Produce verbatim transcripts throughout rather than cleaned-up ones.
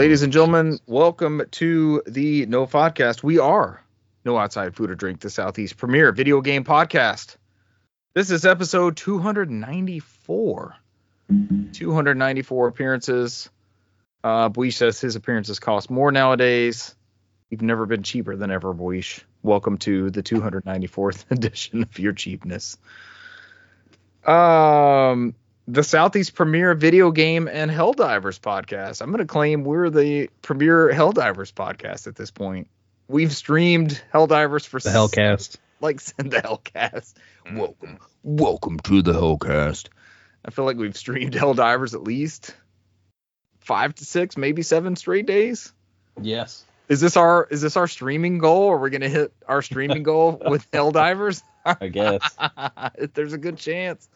Ladies and gentlemen, welcome to the NoFodcast. We are No Outside Food or Drink, the Southeast premier video game podcast. This is episode two hundred ninety-four. two hundred ninety-four appearances. Uh, Buish says his appearances cost more nowadays. You've never been cheaper than ever, Buish. Welcome to the two hundred ninety-fourth edition of your cheapness. Um... The Southeast premier video game and Helldivers podcast. I'm going to claim we're the premier Helldivers podcast at this point. We've streamed Helldivers for the Hellcast. S- like send the Hellcast. Welcome. Welcome to the Hellcast. I feel like we've streamed Helldivers at least five to six, maybe seven straight days. Yes. Is this our is this our streaming goal? Are we going to hit our streaming goal with Helldivers? I guess. There's a good chance.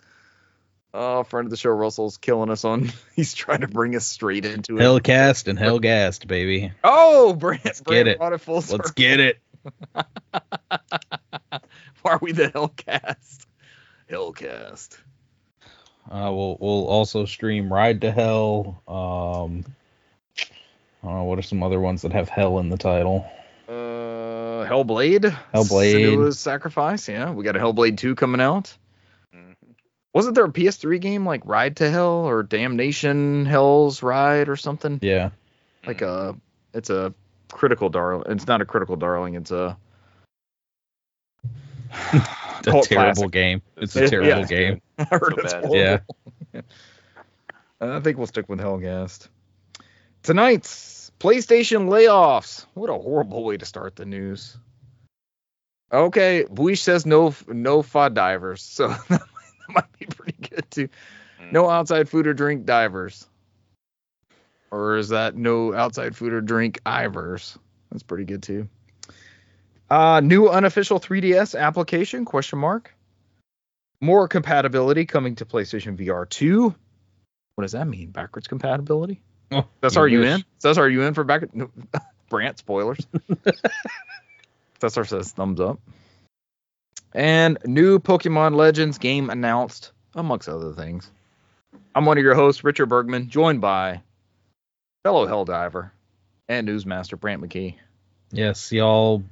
Oh, friend of the show, Russell's killing us on. He's trying to bring us straight into it. Hellcast and Hellgast, baby. Oh, Brant, Let's Brant get brought it. it full circle. Let's get it. Why are we the Hellcast? Hellcast. Uh, we'll, we'll also stream Ride to Hell. Um, I don't know, what are some other ones that have Hell in the title? Uh, Hellblade. Hellblade. Senua's Sacrifice, yeah. We got a Hellblade two coming out. Wasn't there a P S three game like Ride to Hell or Damnation Hell's Ride or something? Yeah. Like a, it's a critical darling. It's not a critical darling. It's a, a terrible classic. game. It's a terrible yeah. game. I heard so it's bad. Yeah. I think we'll stick with Hellgast. Tonight's PlayStation layoffs. What a horrible way to start the news. Okay. Buish says no, no F O D divers. So might be pretty good too. No outside food or drink divers, or is that no outside food or drink ivers? That's pretty good too. Uh, new unofficial three D S application? Question mark. More compatibility coming to PlayStation V R two. What does that mean? Backwards compatibility? Oh, that's our U N. That's our U N for back. No, Brant spoilers. That's our says thumbs up. And new Pokemon Legends game announced, amongst other things. I'm one of your hosts, Richard Bergman, joined by fellow Helldiver and newsmaster Brant McKee. Yes, y'all.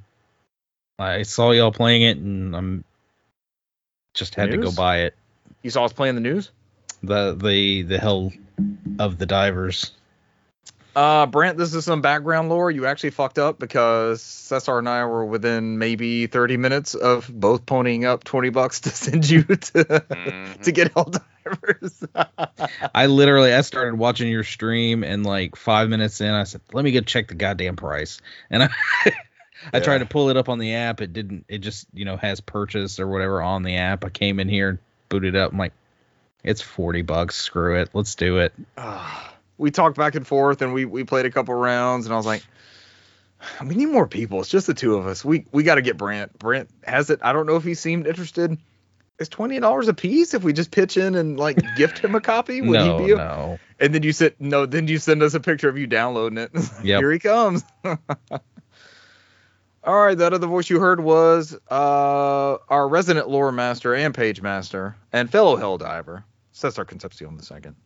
I saw y'all playing it, and I'm just had news? to go buy it. You saw us playing the news? The the the Hell of the Divers. Uh, Brant, this is some background lore. You actually fucked up because Cesar and I were within maybe thirty minutes of both ponying up twenty bucks to send you to, mm-hmm. to get Helldivers. I literally, I started watching your stream and like five minutes in, I said, let me go check the goddamn price. And I, I yeah. tried to pull it up on the app. It didn't, it just, you know, has purchase or whatever on the app. I came in here and booted up. I'm like, it's forty bucks. Screw it. Let's do it. We talked back and forth, and we, we played a couple rounds, and I was like, we need more people. It's just the two of us. We we got to get Brant. Brant has it. I don't know if he seemed interested. It's twenty dollars a piece if we just pitch in and, like, gift him a copy? Would no, he be a- no. And then you said, no, then you send us a picture of you downloading it. Yep. Here he comes. All right, that other voice you heard was uh, our resident lore master and page master and fellow Helldiver, Cesar Concepcion the second.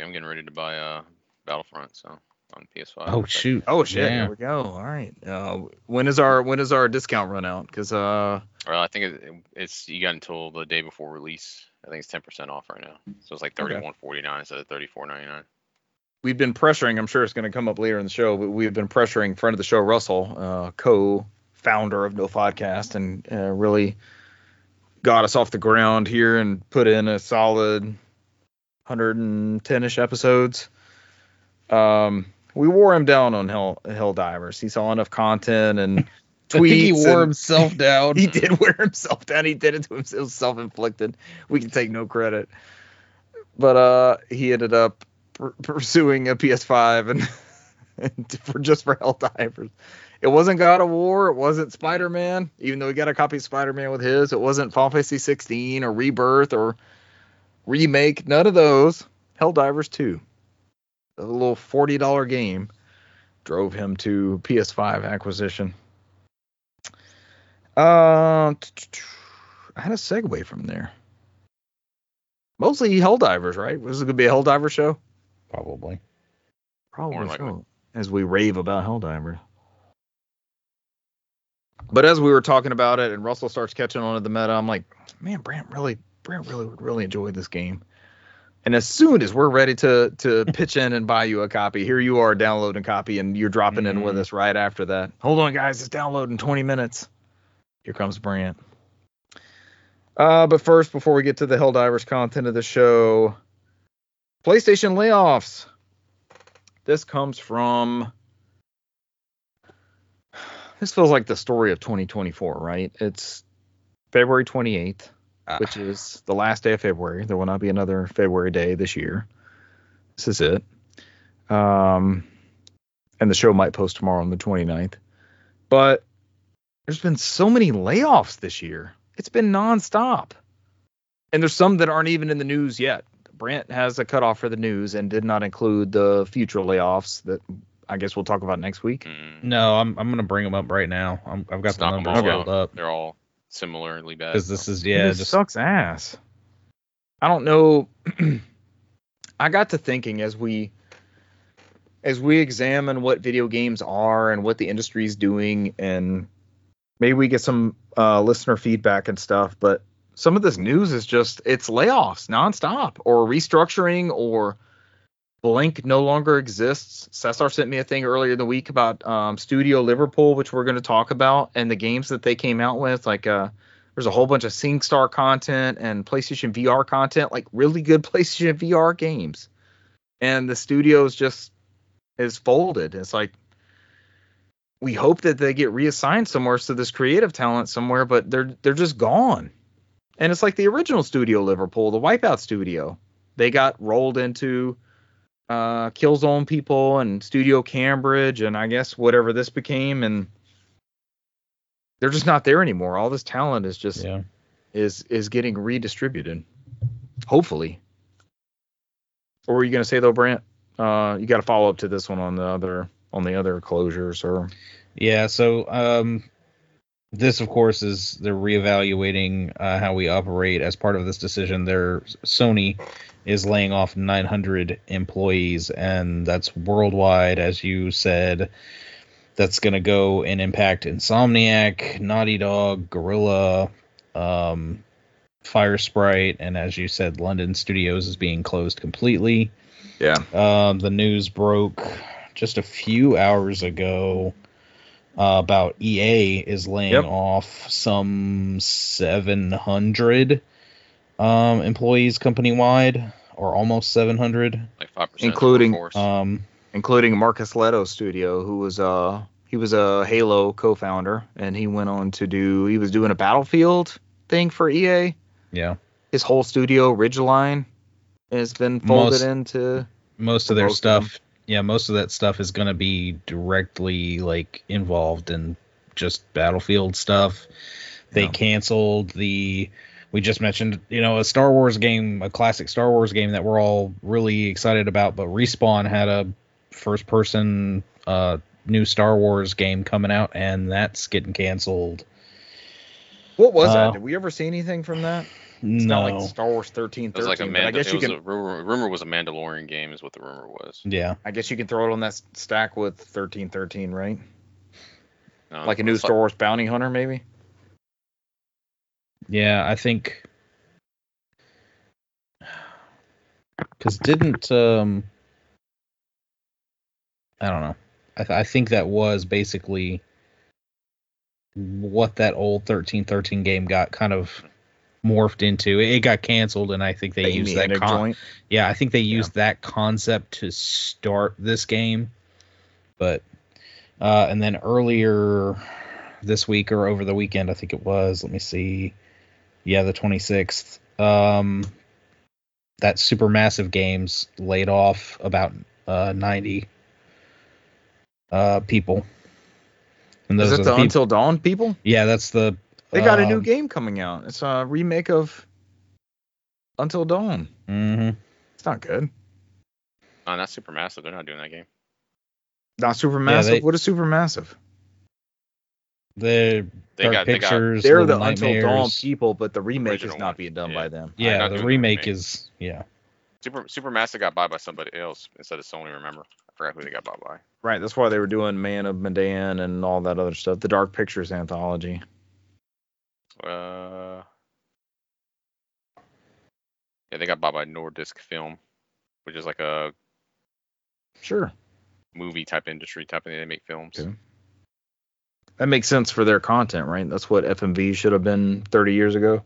I'm getting ready to buy uh, Battlefront, so on P S five. Oh shoot! Oh shit! Yeah. Here we go. All right. Uh, when is our when is our discount run out? Because uh, well, I think it, it's you got until the day before release. I think it's ten percent off right now, so it's like thirty-one forty-nine instead of thirty-four ninety-nine. We've been pressuring. I'm sure it's going to come up later in the show, but we've been pressuring friend of the show Russell, uh, co-founder of NoFodcast, and uh, really got us off the ground here and put in a solid one hundred ten-ish episodes. Um, we wore him down on Hell Helldivers. He saw enough content and tweets. I think he wore himself down. He did wear himself down. He did it to himself. It was self-inflicted. We can take no credit. But uh, he ended up pr- pursuing a P S five and, and for just for Helldivers. It wasn't God of War. It wasn't Spider-Man, even though he got a copy of Spider-Man with his. It wasn't Final Fantasy sixteen or Rebirth or Remake, none of those. Helldivers two, a little forty dollars game, drove him to P S five acquisition. Uh, I had a segue from there. Mostly Helldivers, right? This is going to be a Helldiver show? Probably. Probably so. as we rave about Helldivers. But as we were talking about it, and Russell starts catching on to the meta, I'm like, man, Brant really, Brant really would really enjoy this game. And as soon as we're ready to to pitch in and buy you a copy, here you are downloading a copy, and you're dropping mm. in with us right after that. Hold on, guys, it's downloading twenty minutes. Here comes Brant. Uh, but first, before we get to the Helldivers content of the show, PlayStation layoffs. This comes from... This feels like the story of twenty twenty-four, right? It's February twenty-eighth. Which is the last day of February. There will not be another February day this year. This is it. Um, and the show might post tomorrow on the twenty-ninth. But there's been so many layoffs this year. It's been nonstop. And there's some that aren't even in the news yet. Brant has a cutoff for the news and did not include the future layoffs that I guess we'll talk about next week. No, I'm I'm going to bring them up right now. I'm, I've got the numbers rolled up. They're all... similarly bad. Because this is yeah, it just sucks ass. I don't know. I got to thinking as we as we examine what video games are and what the industry is doing, and maybe we get some uh, listener feedback and stuff. But some of this news is just it's layoffs nonstop, or restructuring, or Blink no longer exists. Cesar sent me a thing earlier in the week about um, Studio Liverpool, which we're going to talk about, and the games that they came out with. Like, uh, there's a whole bunch of SingStar content and PlayStation V R content, like really good PlayStation V R games. And the studio's just is folded. It's like, we hope that they get reassigned somewhere, so this creative talent somewhere, but they're they're just gone. And it's like the original Studio Liverpool, the Wipeout Studio. They got rolled into... Uh, Killzone people and Studio Cambridge and I guess whatever this became, and they're just not there anymore. All this talent is just yeah. is is getting redistributed, hopefully. Or were you gonna say though, Brant? Uh, you got to follow up to this one on the other on the other closures, or yeah. So um, this of course is they're reevaluating uh, how we operate as part of this decision. They're Sony. Is laying off nine hundred employees, and that's worldwide, as you said. That's going to go and impact Insomniac, Naughty Dog, Gorilla, um, Fire Sprite, and as you said, London Studios is being closed completely. Yeah. Um, the news broke just a few hours ago uh, about E A is laying yep. off some seven hundred Um, employees company-wide, or almost seven hundred, like five percent including um, including Marcus Leto's studio, who was uh he was a Halo co-founder, and he went on to do he was doing a Battlefield thing for E A. Yeah, his whole studio Ridgeline has been folded most, into most of their stuff. Them. Yeah, most of that stuff is going to be directly like involved in just Battlefield stuff. They yeah. canceled the. We just mentioned, you know, a Star Wars game, a classic Star Wars game that we're all really excited about. But Respawn had a first-person uh, new Star Wars game coming out, and that's getting canceled. What was uh, that? Did we ever see anything from that? It's no. not like Star Wars thirteen thirteen. It was like a Mandal- I guess it you was can... a rumor, rumor was a Mandalorian game is what the rumor was. Yeah. I guess you can throw it on that stack with thirteen thirteen, right? No, like a new Star Wars bounty hunter, maybe? Yeah, I think because didn't um, I don't know. I, th- I think that was basically what that old thirteen thirteen game got kind of morphed into. It, it got canceled, and I think they, they used that. Con- yeah, I think they used yeah. that concept to start this game. But uh, and then earlier this week or over the weekend, I think it was. Let me see. Yeah, the twenty-sixth. Um, that Supermassive Games laid off about uh, ninety uh, people. And those Is that the, the people. Until Dawn people? Yeah, that's the... They got um, a new game coming out. It's a remake of Until Dawn. Mm-hmm. It's not good. No, not Supermassive. They're not doing that game. Not Supermassive? Yeah, they, what is Supermassive? The they Dark got, Pictures, they got, They're the Until Dawn people, but the remake is not being done yeah. by them. Yeah, the remake, the remake is, yeah. Super Supermassive got bought by somebody else instead of Sony, remember? I forgot who they got bought by. Right, that's why they were doing Man of Medan and all that other stuff. The Dark Pictures anthology. Uh, yeah, they got bought by Nordisk Film, which is like a sure movie type industry type thing. They make films. Okay. That makes sense for their content, right? That's what F M V should have been thirty years ago.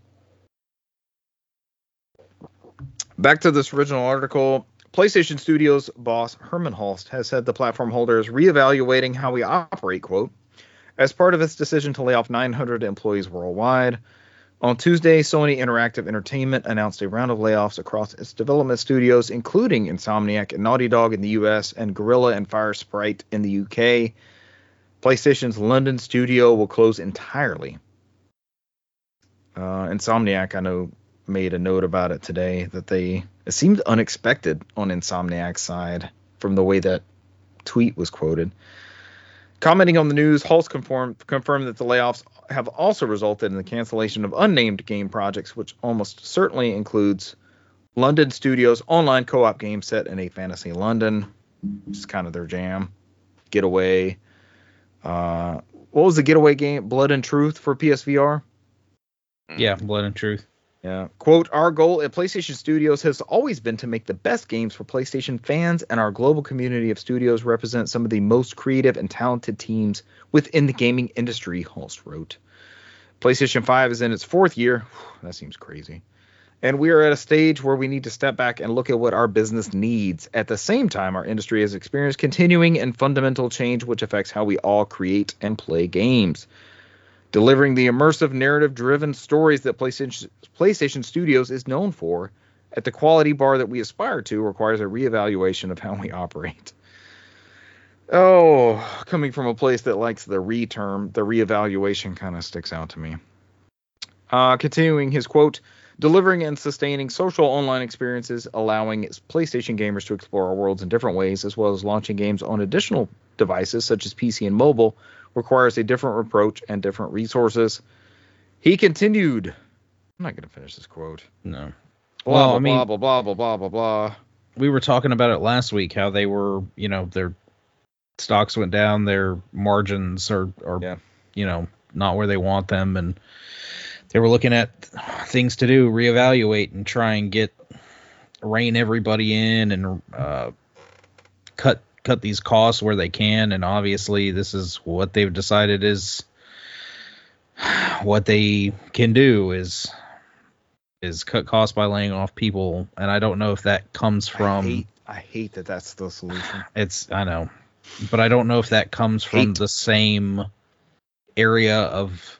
Back to this original article. PlayStation Studios boss Herman Hulst has said the platform holder is reevaluating how we operate, quote, as part of its decision to lay off nine hundred employees worldwide. On Tuesday, Sony Interactive Entertainment announced a round of layoffs across its development studios, including Insomniac and Naughty Dog in the U S and Guerrilla and Fire Sprite in the U K. PlayStation's London studio will close entirely. Uh, Insomniac, I know, made a note about it today that they it seemed unexpected on Insomniac's side from the way that tweet was quoted. Commenting on the news, Hulse confirmed that the layoffs have also resulted in the cancellation of unnamed game projects, which almost certainly includes London Studios' online co-op game set in a Fantasy London, which is kind of their jam. Getaway. Uh, what was the getaway game? Blood and Truth for P S V R? Yeah, Blood and Truth. Yeah. Quote, our goal at PlayStation Studios has always been to make the best games for PlayStation fans, and our global community of studios represent some of the most creative and talented teams within the gaming industry, Hulst wrote. PlayStation five is in its fourth year. That seems crazy. And we are at a stage where we need to step back and look at what our business needs. At the same time, our industry has experienced continuing and fundamental change, which affects how we all create and play games. Delivering the immersive, narrative-driven stories that PlayStation Studios is known for at the quality bar that we aspire to requires a reevaluation of how we operate. Oh, coming from a place that likes the re term, the reevaluation kind of sticks out to me. Uh, continuing his quote, delivering and sustaining social online experiences, allowing its PlayStation gamers to explore our worlds in different ways, as well as launching games on additional devices such as P C and mobile, requires a different approach and different resources. He continued. I'm not going to finish this quote. No. Blah, well, blah, I mean, blah, blah, blah, blah, blah, blah. We were talking about it last week, how they were, you know, their stocks went down, their margins are, are yeah. you know, not where they want them. And they were looking at things to do, reevaluate and try and get, rein everybody in and uh, cut cut these costs where they can, and obviously this is what they've decided is what they can do is is cut costs by laying off people. And I don't know if that comes from I hate, I hate that that's the solution. It's I know, but I don't know if that comes from hate. the same area of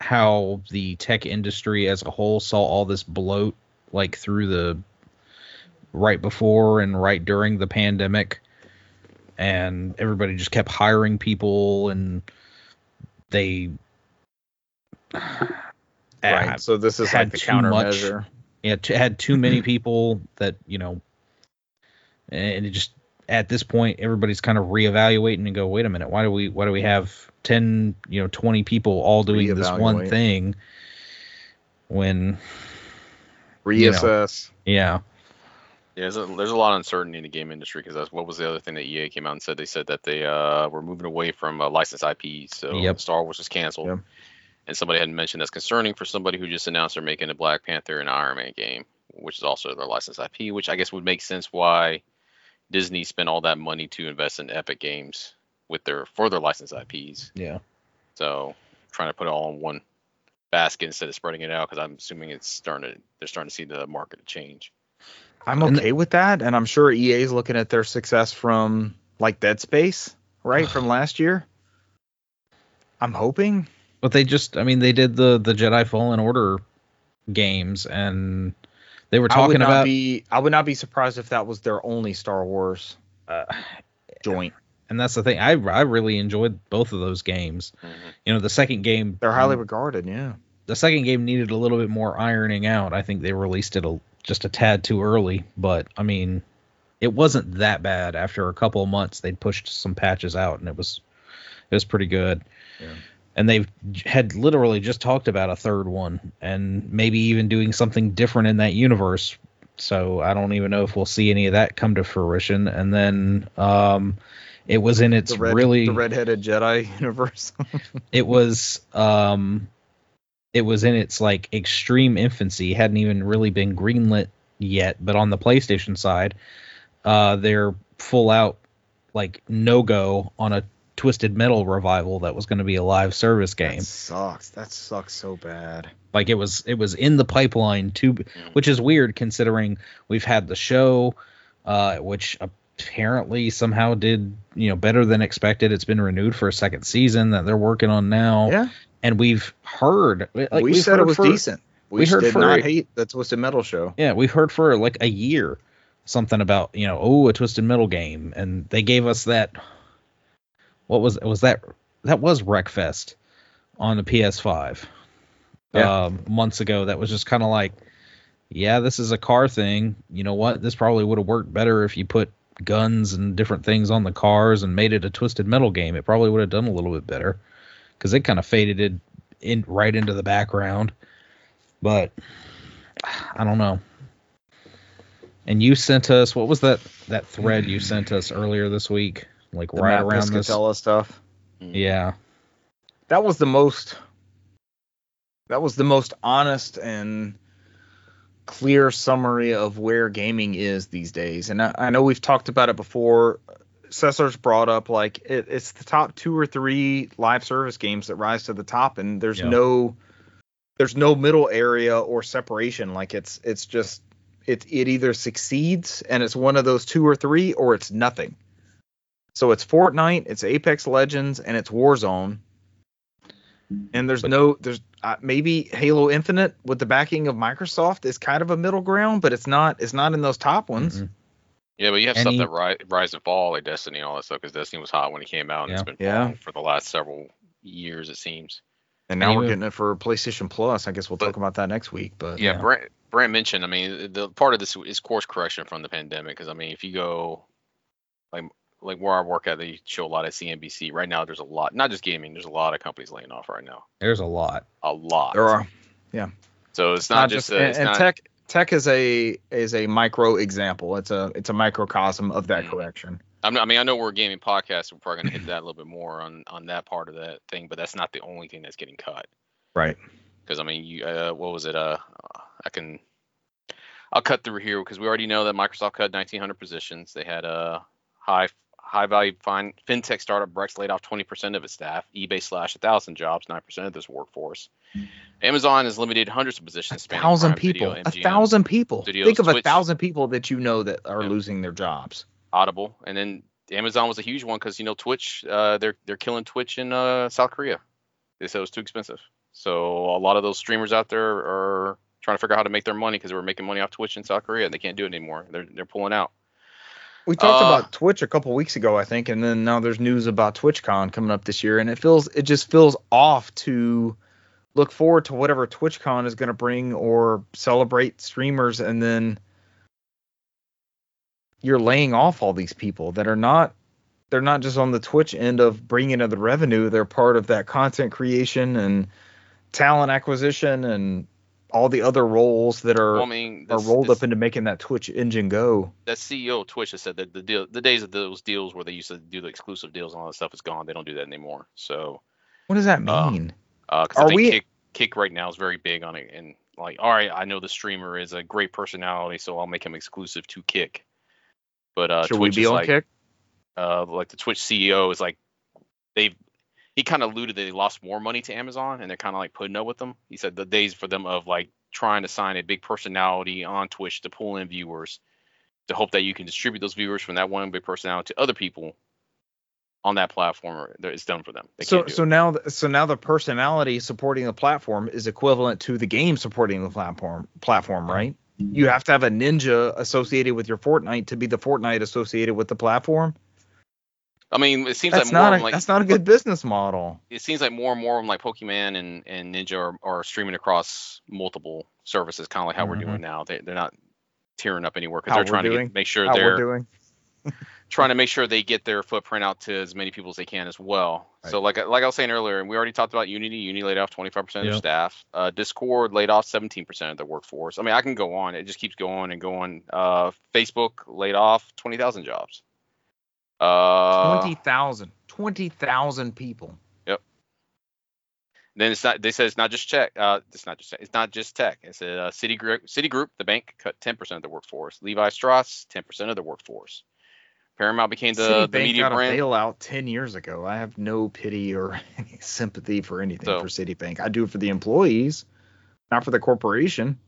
how the tech industry as a whole saw all this bloat like through the right before and right during the pandemic. And everybody just kept hiring people, and they right. Uh, so this is like the countermeasure. Yeah, t- had too many people that you know, and it just at this point everybody's kind of reevaluating and go, wait a minute, why do we why do we have ten you know twenty people all doing this one thing when reassess? You know, yeah. Yeah, there's a, there's a lot of uncertainty in the game industry because that's what was the other thing that E A came out and said. They said that they uh, were moving away from uh, licensed I P, so yep. Star Wars was canceled. Yep. And somebody had mentioned that's concerning for somebody who just announced they're making a Black Panther and Iron Man game, which is also their licensed I P, which I guess would make sense why Disney spent all that money to invest in Epic Games with their for their licensed I Ps. Yeah. So trying to put it all in one basket instead of spreading it out, because I'm assuming it's starting to, they're starting to see the market change. I'm okay th- with that, and I'm sure E A is looking at their success from, like, Dead Space, right, from last year. I'm hoping. But they just, I mean, they did the, the Jedi Fallen Order games, and they were talking I would not about... Be, I would not be surprised if that was their only Star Wars uh, joint. And that's the thing. I, I really enjoyed both of those games. Mm-hmm. You know, the second game... They're highly um, regarded, yeah. The second game needed a little bit more ironing out. I think they released it a just a tad too early, but I mean, it wasn't that bad. After a couple of months, they'd pushed some patches out, and it was it was pretty good. Yeah. And they had literally just talked about a third one, and maybe even doing something different in that universe So I don't even know if we'll see any of that come to fruition. And then um, it was in its the red, really the redheaded Jedi universe. It was um, it was in its like extreme infancy. Hadn't even really been greenlit yet. But on the PlayStation side, uh, they're full out like no go on a Twisted Metal revival that was going to be a live service game. That sucks. That sucks so bad. Like it was, it was in the pipeline too, which is weird considering we've had the show, uh, which apparently somehow did, you know, better than expected. It's been renewed for a second season that they're working on now. Yeah. And we've heard, like, we said heard it was for, decent. We, we heard did for, not hate the Twisted Metal show. Yeah. We've heard for like a year something about, you know, oh, a Twisted Metal game. And they gave us that. What was was that? That was Wreckfest on the P S five. Yeah. Um, months ago, that was just kind of like, yeah, this is a car thing. You know what? This probably would have worked better if you put guns and different things on the cars and made it a Twisted Metal game. It probably would have done a little bit better because it kind of faded in, in right into the background. But I don't know. And you sent us, what was that, that thread you sent us earlier this week? Like the right Matt around Piscatella this stuff. Yeah. That was the most... That was the most honest and clear summary of where gaming is these days. And I, I know we've talked about it before. Cesar's brought up, like, it, it's the top two or three live service games that rise to the top, and there's yeah. no there's no middle area or separation. Like, it's it's just, it, it either succeeds, and it's one of those two or three, or it's nothing. So it's Fortnite, it's Apex Legends, and it's Warzone. And there's but, no, there's uh, maybe Halo Infinite with the backing of Microsoft is kind of a middle ground, but it's not, it's not in those top ones. Mm-hmm. Yeah, but you have Any, stuff that rise, rise and fall, like Destiny and all that stuff, because Destiny was hot when it came out, and yeah. it's been yeah. for the last several years, it seems. And now anyway, we're getting it for PlayStation Plus. I guess we'll but, talk about that next week. But yeah, yeah. Brant, Brant mentioned, I mean, the part of this is course correction from the pandemic, because I mean, if you go like. Like where I work at, they show a lot at C N B C. Right now, there's a lot, not just gaming, there's a lot of companies laying off right now. There's a lot. A lot. There are. Yeah. So it's not, not just, just a, it's and not, tech tech is a is a micro example. It's a it's a microcosm of that correction. I mean, I know we're a gaming podcast, we're probably gonna hit that a little bit more on, on that part of that thing, but that's not the only thing that's getting cut. Right. Because I mean, you uh, what was it? Uh, I can I'll cut through here because we already know that Microsoft cut nineteen hundred positions. They had a uh, high. High-value fintech startup Brex laid off twenty percent of its staff. eBay slashed one thousand jobs, nine percent of this workforce. Amazon has limited hundreds of positions. A thousand people. Video, M G M, a thousand people. Studios, Think of Twitch, a thousand people that you know that are and, losing their jobs. Audible. And then Amazon was a huge one because, you know, Twitch, uh, they're they're killing Twitch in uh, South Korea. They said it was too expensive. So a lot of those streamers out there are trying to figure out how to make their money because they were making money off Twitch in South Korea, and they can't do it anymore. They're They're pulling out. We talked uh, about Twitch a couple weeks ago, I think, and then now there's news about TwitchCon coming up this year, and it feels it just feels off to look forward to whatever TwitchCon is going to bring or celebrate streamers, and then you're laying off all these people that are not they're not just on the Twitch end of bringing in the revenue, they're part of that content creation and talent acquisition and all the other roles that are, well, I mean, this, are rolled this, up into making that Twitch engine go. That C E O of Twitch has said that the deal, the days of those deals where they used to do the exclusive deals and all that stuff is gone. They don't do that anymore. So what does that mean? Uh, uh, cause are I think we... Kick, Kick right now is very big on it. And like, all right, I know the streamer is a great personality, so I'll make him exclusive to Kick. But uh, Should Twitch we be is on like, Kick? Uh, like the Twitch C E O is like, they've, He kind of alluded that they lost more money to Amazon, and they're kind of like putting up with them. He said the days for them of like trying to sign a big personality on Twitch to pull in viewers, to hope that you can distribute those viewers from that one big personality to other people on that platform, it's done for them. They so, so it. now, so now the personality supporting the platform is equivalent to the game supporting the platform. Platform, right? You have to have a ninja associated with your Fortnite to be the Fortnite associated with the platform. I mean, it seems that's like more a, like that's not a good business model. It seems like more and more of them, like Pokemon and, and Ninja are, are streaming across multiple services, kind of like how mm-hmm. we're doing now. They they're not tearing up anywhere because they're trying doing, to get, make sure they're doing. trying to make sure they get their footprint out to as many people as they can as well. Right. So like like I was saying earlier, and we already talked about Unity. Unity laid off twenty-five percent of their yep. staff. Uh, Discord laid off seventeen percent of their workforce. I mean, I can go on. It just keeps going and going. Uh, Facebook laid off twenty thousand jobs. Uh, twenty thousand. twenty thousand people. Yep. And then it's not. They said it's not just tech. Uh, it's not just. It's not just tech. It's a uh, Citigroup. Citigroup, the bank, cut ten percent of the workforce. Levi Strauss, ten percent of the workforce. Paramount became the, the media brand. Citibank got a bailout ten years ago. I have no pity or any sympathy for anything so, for Citibank. I do it for the employees, not for the corporation.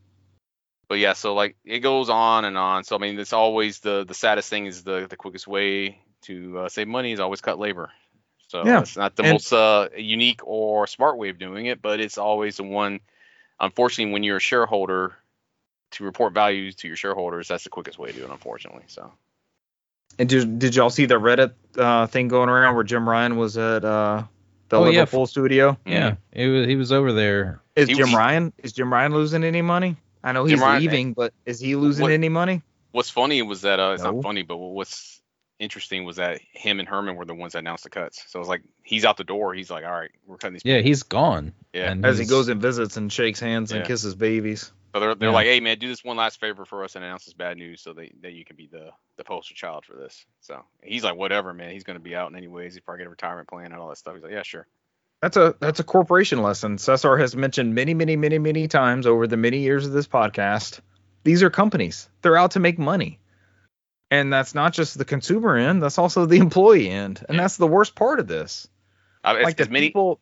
But yeah, so like it goes on and on. So I mean, it's always the the saddest thing is the the quickest way to uh, save money is always cut labor. So yeah. It's not the and, most uh, unique or smart way of doing it, but it's always the one. Unfortunately, when you're a shareholder, to report values to your shareholders, that's the quickest way to do it. Unfortunately, so. And did, did y'all see the Reddit uh, thing going around where Jim Ryan was at uh, the oh, Liverpool yeah. studio? Yeah, mm-hmm. it was, he was over there. Is he Jim was, Ryan is Jim Ryan losing any money? I know Jim he's Ryan, leaving, but is he losing what, any money? What's funny was that uh, it's no. not funny, but what's interesting was that him and Herman were the ones that announced the cuts. So it's like he's out the door. He's like, all right, we're cutting these. Yeah, people. He's gone. Yeah, and as he goes and visits and shakes hands yeah. and kisses babies. So they're they're yeah. like, hey man, do this one last favor for us and announce this bad news so that that you can be the, the poster child for this. So he's like, whatever, man. He's gonna be out in any ways. He's probably got a retirement plan and all that stuff. He's like, yeah, sure. That's a that's a corporation lesson. Cesar has mentioned many, many, many, many times over the many years of this podcast. These are companies. They're out to make money, and that's not just the consumer end. That's also the employee end, and yeah. that's the worst part of this. Uh, like the many- people.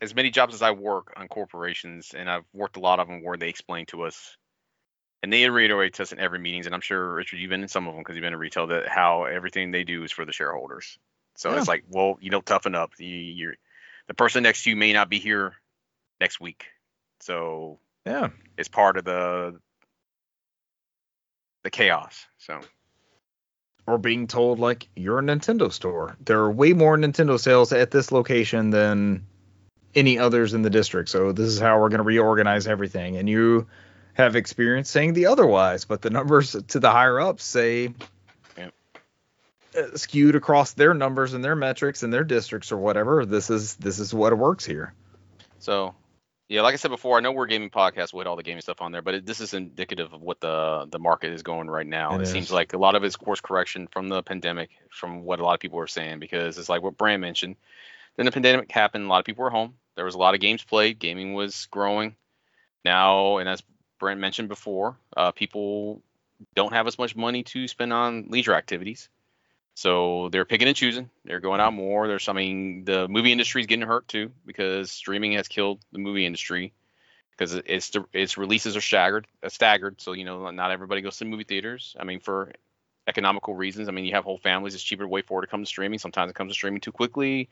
As many jobs as I work on corporations, and I've worked a lot of them where they explain to us, and they reiterate to us in every meetings, and I'm sure, Richard, you've been in some of them because you've been in retail, that how everything they do is for the shareholders. So yeah. it's like, well, you know, toughen up. You, you're, the person next to you may not be here next week. So yeah, it's part of the the chaos. So. Or being told, like, you're a Nintendo store. There are way more Nintendo sales at this location than any others in the district, so this is how we're going to reorganize everything. And you have experience saying the otherwise, but the numbers to the higher ups say yep. uh, skewed across their numbers and their metrics and their districts or whatever. This is this is what works here. So, yeah, like I said before, I know we're a gaming podcast with all the gaming stuff on there, but it, this is indicative of what the the market is going right now. It, it seems like a lot of it's course correction from the pandemic, from what a lot of people are saying, because it's like what Brant mentioned. Then the pandemic happened. A lot of people were home. There was a lot of games played. Gaming was growing. Now, and as Brent mentioned before, uh, people don't have as much money to spend on leisure activities. So they're picking and choosing. They're going out more. There's, I mean, the movie industry is getting hurt too because streaming has killed the movie industry because its its releases are staggered. staggered. So, you know, not everybody goes to the movie theaters. I mean, for economical reasons. I mean, you have whole families. It's cheaper to wait for it to come to streaming. Sometimes it comes to streaming too quickly.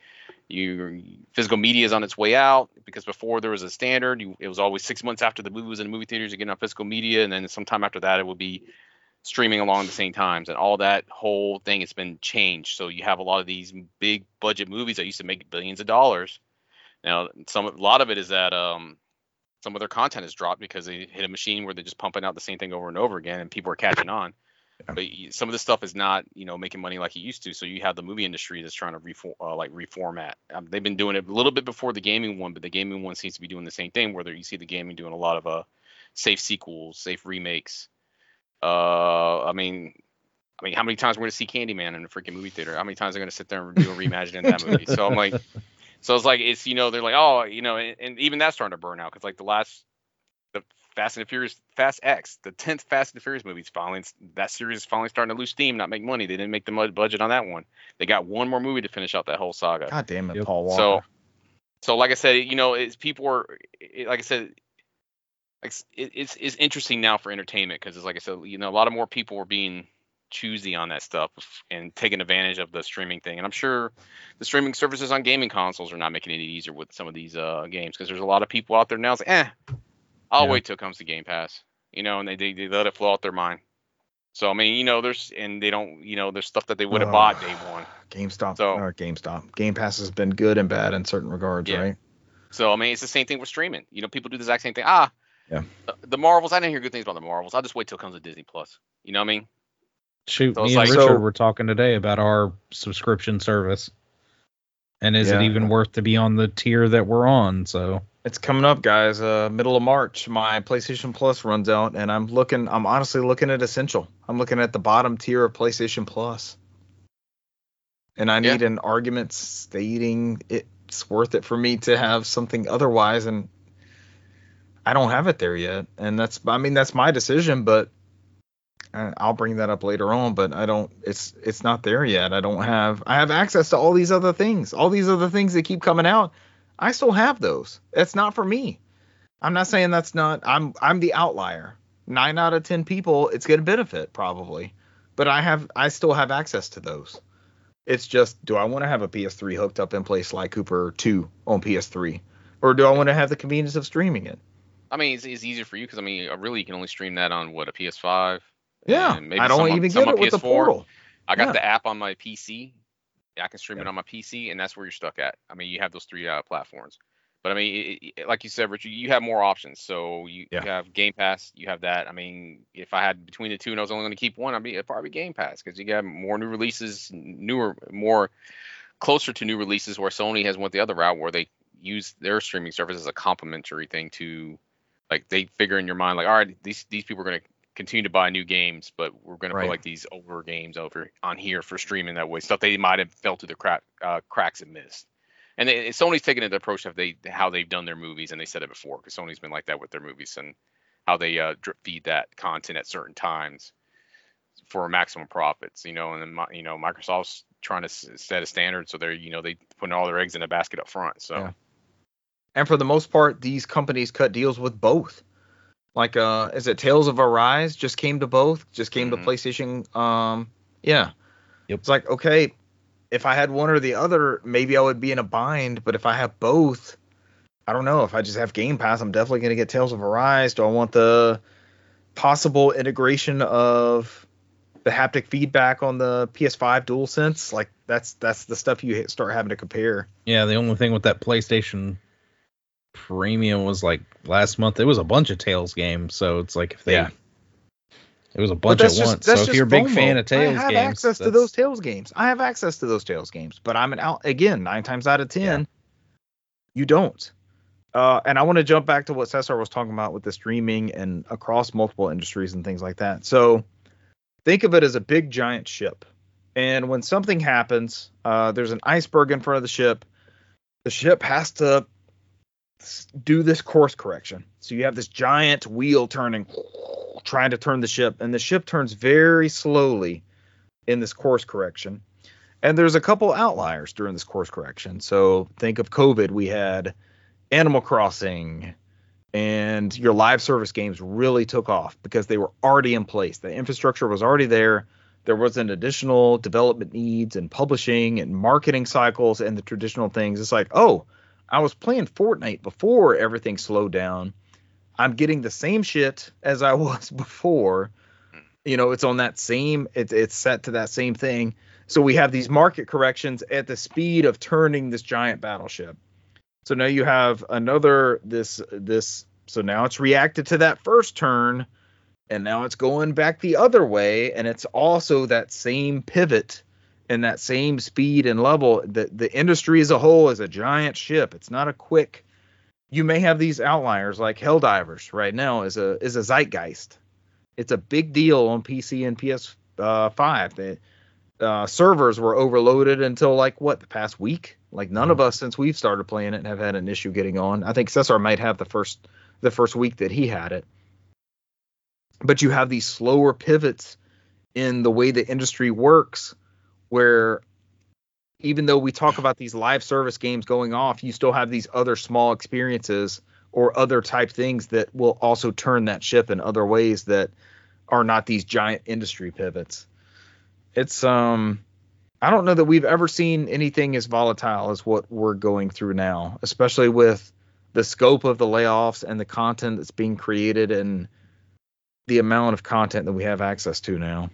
You physical media is on its way out because before there was a standard. You, it was always six months after the movie was in the movie theaters, you get on physical media, and then sometime after that, it would be streaming along the same times. And all that whole thing has been changed. So you have a lot of these big budget movies that used to make billions of dollars. Now, some a lot of it is that um, some of their content is dropped because they hit a machine where they're just pumping out the same thing over and over again, and people are catching on. But some of this stuff is not, you know, making money like it used to. So you have the movie industry that's trying to reform, uh, like reformat. Um, they've been doing it a little bit before the gaming one, but the gaming one seems to be doing the same thing. Where you see the gaming doing a lot of uh, safe sequels, safe remakes. Uh, I mean, I mean, how many times we're gonna see Candyman in a freaking movie theater? How many times they're gonna sit there and do a reimagining in that movie? So I'm like, so it's like it's you know they're like oh you know and, and even that's starting to burn out because like the last. The, Fast and the Furious, Fast X, the tenth Fast and the Furious movie is finally, that series is finally starting to lose steam, not make money. They didn't make the budget on that one. They got one more movie to finish out that whole saga. God damn it, Paul Walker. So, so like I said, you know, it's people are, it, like I said, it's, it's it's interesting now for entertainment because it's like I said, you know, a lot of more people are being choosy on that stuff and taking advantage of the streaming thing. And I'm sure the streaming services on gaming consoles are not making it any easier with some of these uh, games because there's a lot of people out there now saying, eh, I'll yeah. wait till it comes to Game Pass, you know, and they, they they let it flow out their mind. So, I mean, you know, there's, and they don't, you know, there's stuff that they would have uh, bought day one. GameStop, so, or GameStop. Game Pass has been good and bad in certain regards, yeah. right? So, I mean, it's the same thing with streaming. You know, people do the exact same thing. Ah, yeah. the, the Marvels, I didn't hear good things about the Marvels. I'll just wait till it comes to Disney Plus. You know what I mean? Shoot, so me and like, Richard so, were talking today about our subscription service. And is yeah. it even worth to be on the tier that we're on? So it's coming up, guys. Uh, middle of March, my PlayStation Plus runs out, and I'm looking. I'm honestly looking at Essential. I'm looking at the bottom tier of PlayStation Plus, and I yeah. need an argument stating it's worth it for me to have something otherwise. And I don't have it there yet, and that's. I mean, that's my decision, but I'll bring that up later on, but I don't, it's, it's not there yet. I don't have, I have access to all these other things, all these other things that keep coming out. I still have those. That's not for me. I'm not saying that's not, I'm, I'm the outlier. Nine out of ten people, it's going to benefit probably, but I have, I still have access to those. It's just, do I want to have a P S three hooked up and play Sly Cooper two on P S three? Or do I want to have the convenience of streaming it? I mean, it's, it's easier for you. Cause I mean, really, you can only stream that on what, a P S five? Yeah, I don't some, even some get it with P S four. The portal. I got yeah. the app on my P C. I can stream yeah. it on my P C, and that's where you're stuck at. I mean, you have those three uh, platforms. But, I mean, it, it, like you said, Richard, you have more options. So, you, yeah. you have Game Pass. You have that. I mean, if I had between the two and I was only going to keep one, I'd be it'd probably Game Pass because you got more new releases, newer, more closer to new releases where Sony has went the other route where they use their streaming service as a complementary thing to, like, they figure in your mind, like, all right, these, these people are going to continue to buy new games, but we're going right. to put like these older games over on here for streaming that way. Stuff they might have fell through the crack, uh, cracks and missed. And they, Sony's taken the approach of they how they've done their movies, and they said it before because Sony's been like that with their movies and how they uh, drip feed that content at certain times for maximum profits. You know, and then you know Microsoft's trying to set a standard, so they're you know they putting all their eggs in a basket up front. So, yeah. and for the most part, these companies cut deals with both. Like, uh, is it Tales of Arise just came to both, just came mm-hmm. to PlayStation? Um, yeah. Yep. It's like, okay, if I had one or the other, maybe I would be in a bind. But if I have both, I don't know. If I just have Game Pass, I'm definitely going to get Tales of Arise. Do I want the possible integration of the haptic feedback on the P S five DualSense? Like, that's that's the stuff you start having to compare. Yeah, the only thing with that PlayStation Premium was like last month. It was a bunch of Tails games, so it's like if they, yeah. it was a bunch at once. So if you're a big fan of Tails games, I have access to those Tails games. I have access to those Tails games, but I'm an out again. Nine times out of ten, yeah. you don't. Uh, and I want to jump back to what Cesar was talking about with the streaming and across multiple industries and things like that. So think of it as a big giant ship, and when something happens, uh, there's an iceberg in front of the ship. The ship has to do this course correction. So you have this giant wheel turning, trying to turn the ship, and the ship turns very slowly in this course correction. And there's a couple outliers during this course correction. So think of COVID. We had Animal Crossing, and your live service games really took off because they were already in place. The infrastructure was already there. There wasn't additional development needs and publishing and marketing cycles and the traditional things. It's like, oh, I was playing Fortnite before everything slowed down. I'm getting the same shit as I was before. You know, it's on that same, it, it's set to that same thing. So we have these market corrections at the speed of turning this giant battleship. So now you have another, this, this, so now it's reacted to that first turn, and now it's going back the other way. And it's also that same pivot and that same speed and level. The, the industry as a whole is a giant ship. It's not a quick. You may have these outliers like Helldivers right now is a is a zeitgeist. It's a big deal on P C and P S five. The uh, servers were overloaded until like what the past week. Like none mm-hmm. of us since we've started playing it have had an issue getting on. I think Cesar might have the first the first week that he had it. But you have these slower pivots in the way the industry works, where even though we talk about these live service games going off, you still have these other small experiences or other type things that will also turn that ship in other ways that are not these giant industry pivots. It's, um, I don't know that we've ever seen anything as volatile as what we're going through now, especially with the scope of the layoffs and the content that's being created and the amount of content that we have access to now.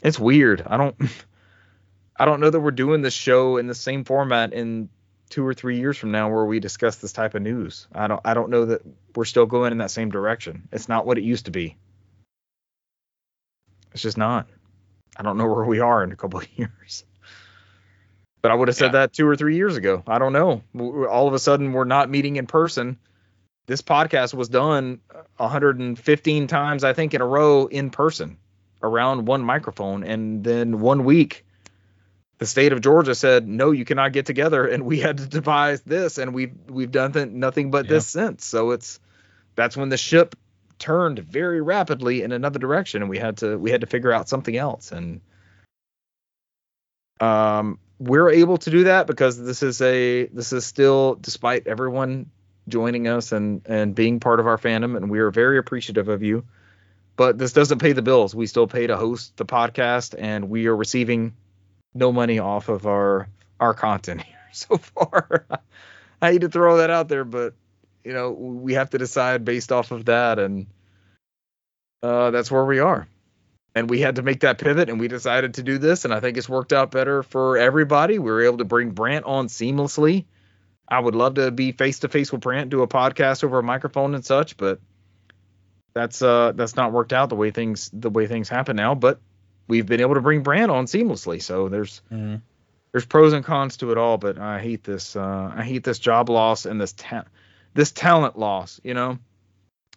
It's weird. I don't I don't know that we're doing this show in the same format in two or three years from now where we discuss this type of news. I don't I don't know that we're still going in that same direction. It's not what it used to be. It's just not. I don't know where we are in a couple of years. But I would have said yeah. that two or three years ago. I don't know. All of a sudden, we're not meeting in person. This podcast was done one hundred fifteen times, I think, in a row in person around one microphone. And then one week, the state of Georgia said, no, you cannot get together. And we had to devise this. And we've, we've done th- nothing but yeah. this since. So it's that's when the ship turned very rapidly in another direction, and we had to we had to figure out something else. And um we're able to do that because this is a this is still, despite everyone joining us and and being part of our fandom, and we are very appreciative of you, but this doesn't pay the bills. We still pay to host the podcast, and we are receiving no money off of our our content here so far. I hate to throw that out there, but you know, we have to decide based off of that, and uh, that's where we are. And we had to make that pivot, and we decided to do this, and I think it's worked out better for everybody. We were able to bring Brant on seamlessly. I would love to be face-to-face with Brant, do a podcast over a microphone and such, but that's uh, that's not worked out the way things the way things happen now. But we've been able to bring Brant on seamlessly, so there's mm-hmm. there's pros and cons to it all. But I hate this uh, I hate this job loss and this ta- This talent loss. You know,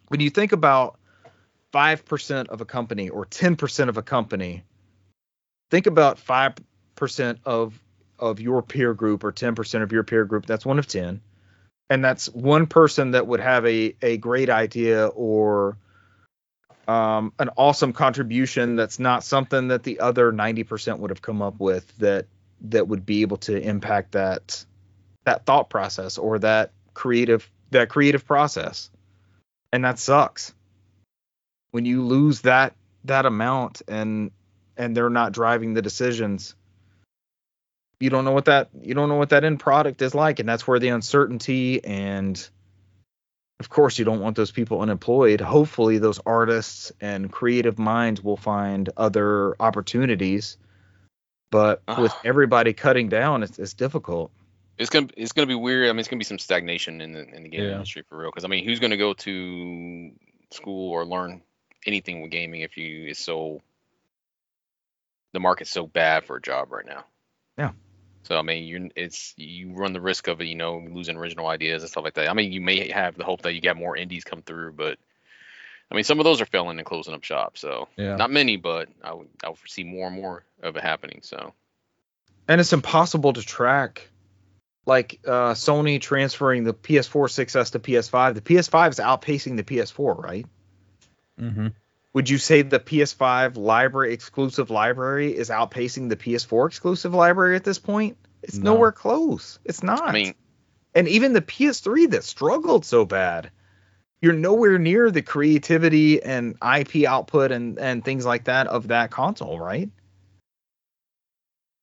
when you think about five percent of a company or ten percent of a company, think about five percent of, of your peer group or ten percent of your peer group. That's one of ten. And that's one person that would have a, a great idea or um, an awesome contribution that's not something that the other ninety percent would have come up with that that would be able to impact that that thought process or that creative that creative process. And that sucks when you lose that that amount and and they're not driving the decisions. You don't know what that you don't know what that end product is like, and that's where the uncertainty, and of course you don't want those people unemployed. Hopefully those artists and creative minds will find other opportunities, but uh. with everybody cutting down, it's, it's difficult. It's gonna it's gonna be weird. I mean, it's gonna be some stagnation in the in the game yeah. industry for real. Because I mean, who's gonna go to school or learn anything with gaming if you is so the market's so bad for a job right now? Yeah. So I mean, you it's you run the risk of you know losing original ideas and stuff like that. I mean, you may have the hope that you got more indies come through, but I mean, some of those are failing and closing up shop. So yeah. not many, but I would I would foresee more and more of it happening. So. And it's impossible to track. Like uh, Sony transferring the P S four six S to P S five. The P S five is outpacing the P S four, right? Mm-hmm. Would you say the P S five library exclusive library is outpacing the P S four exclusive library at this point? It's no. nowhere close. It's not. I mean, and even the P S three that struggled so bad, you're nowhere near the creativity and I P output and, and things like that of that console, right?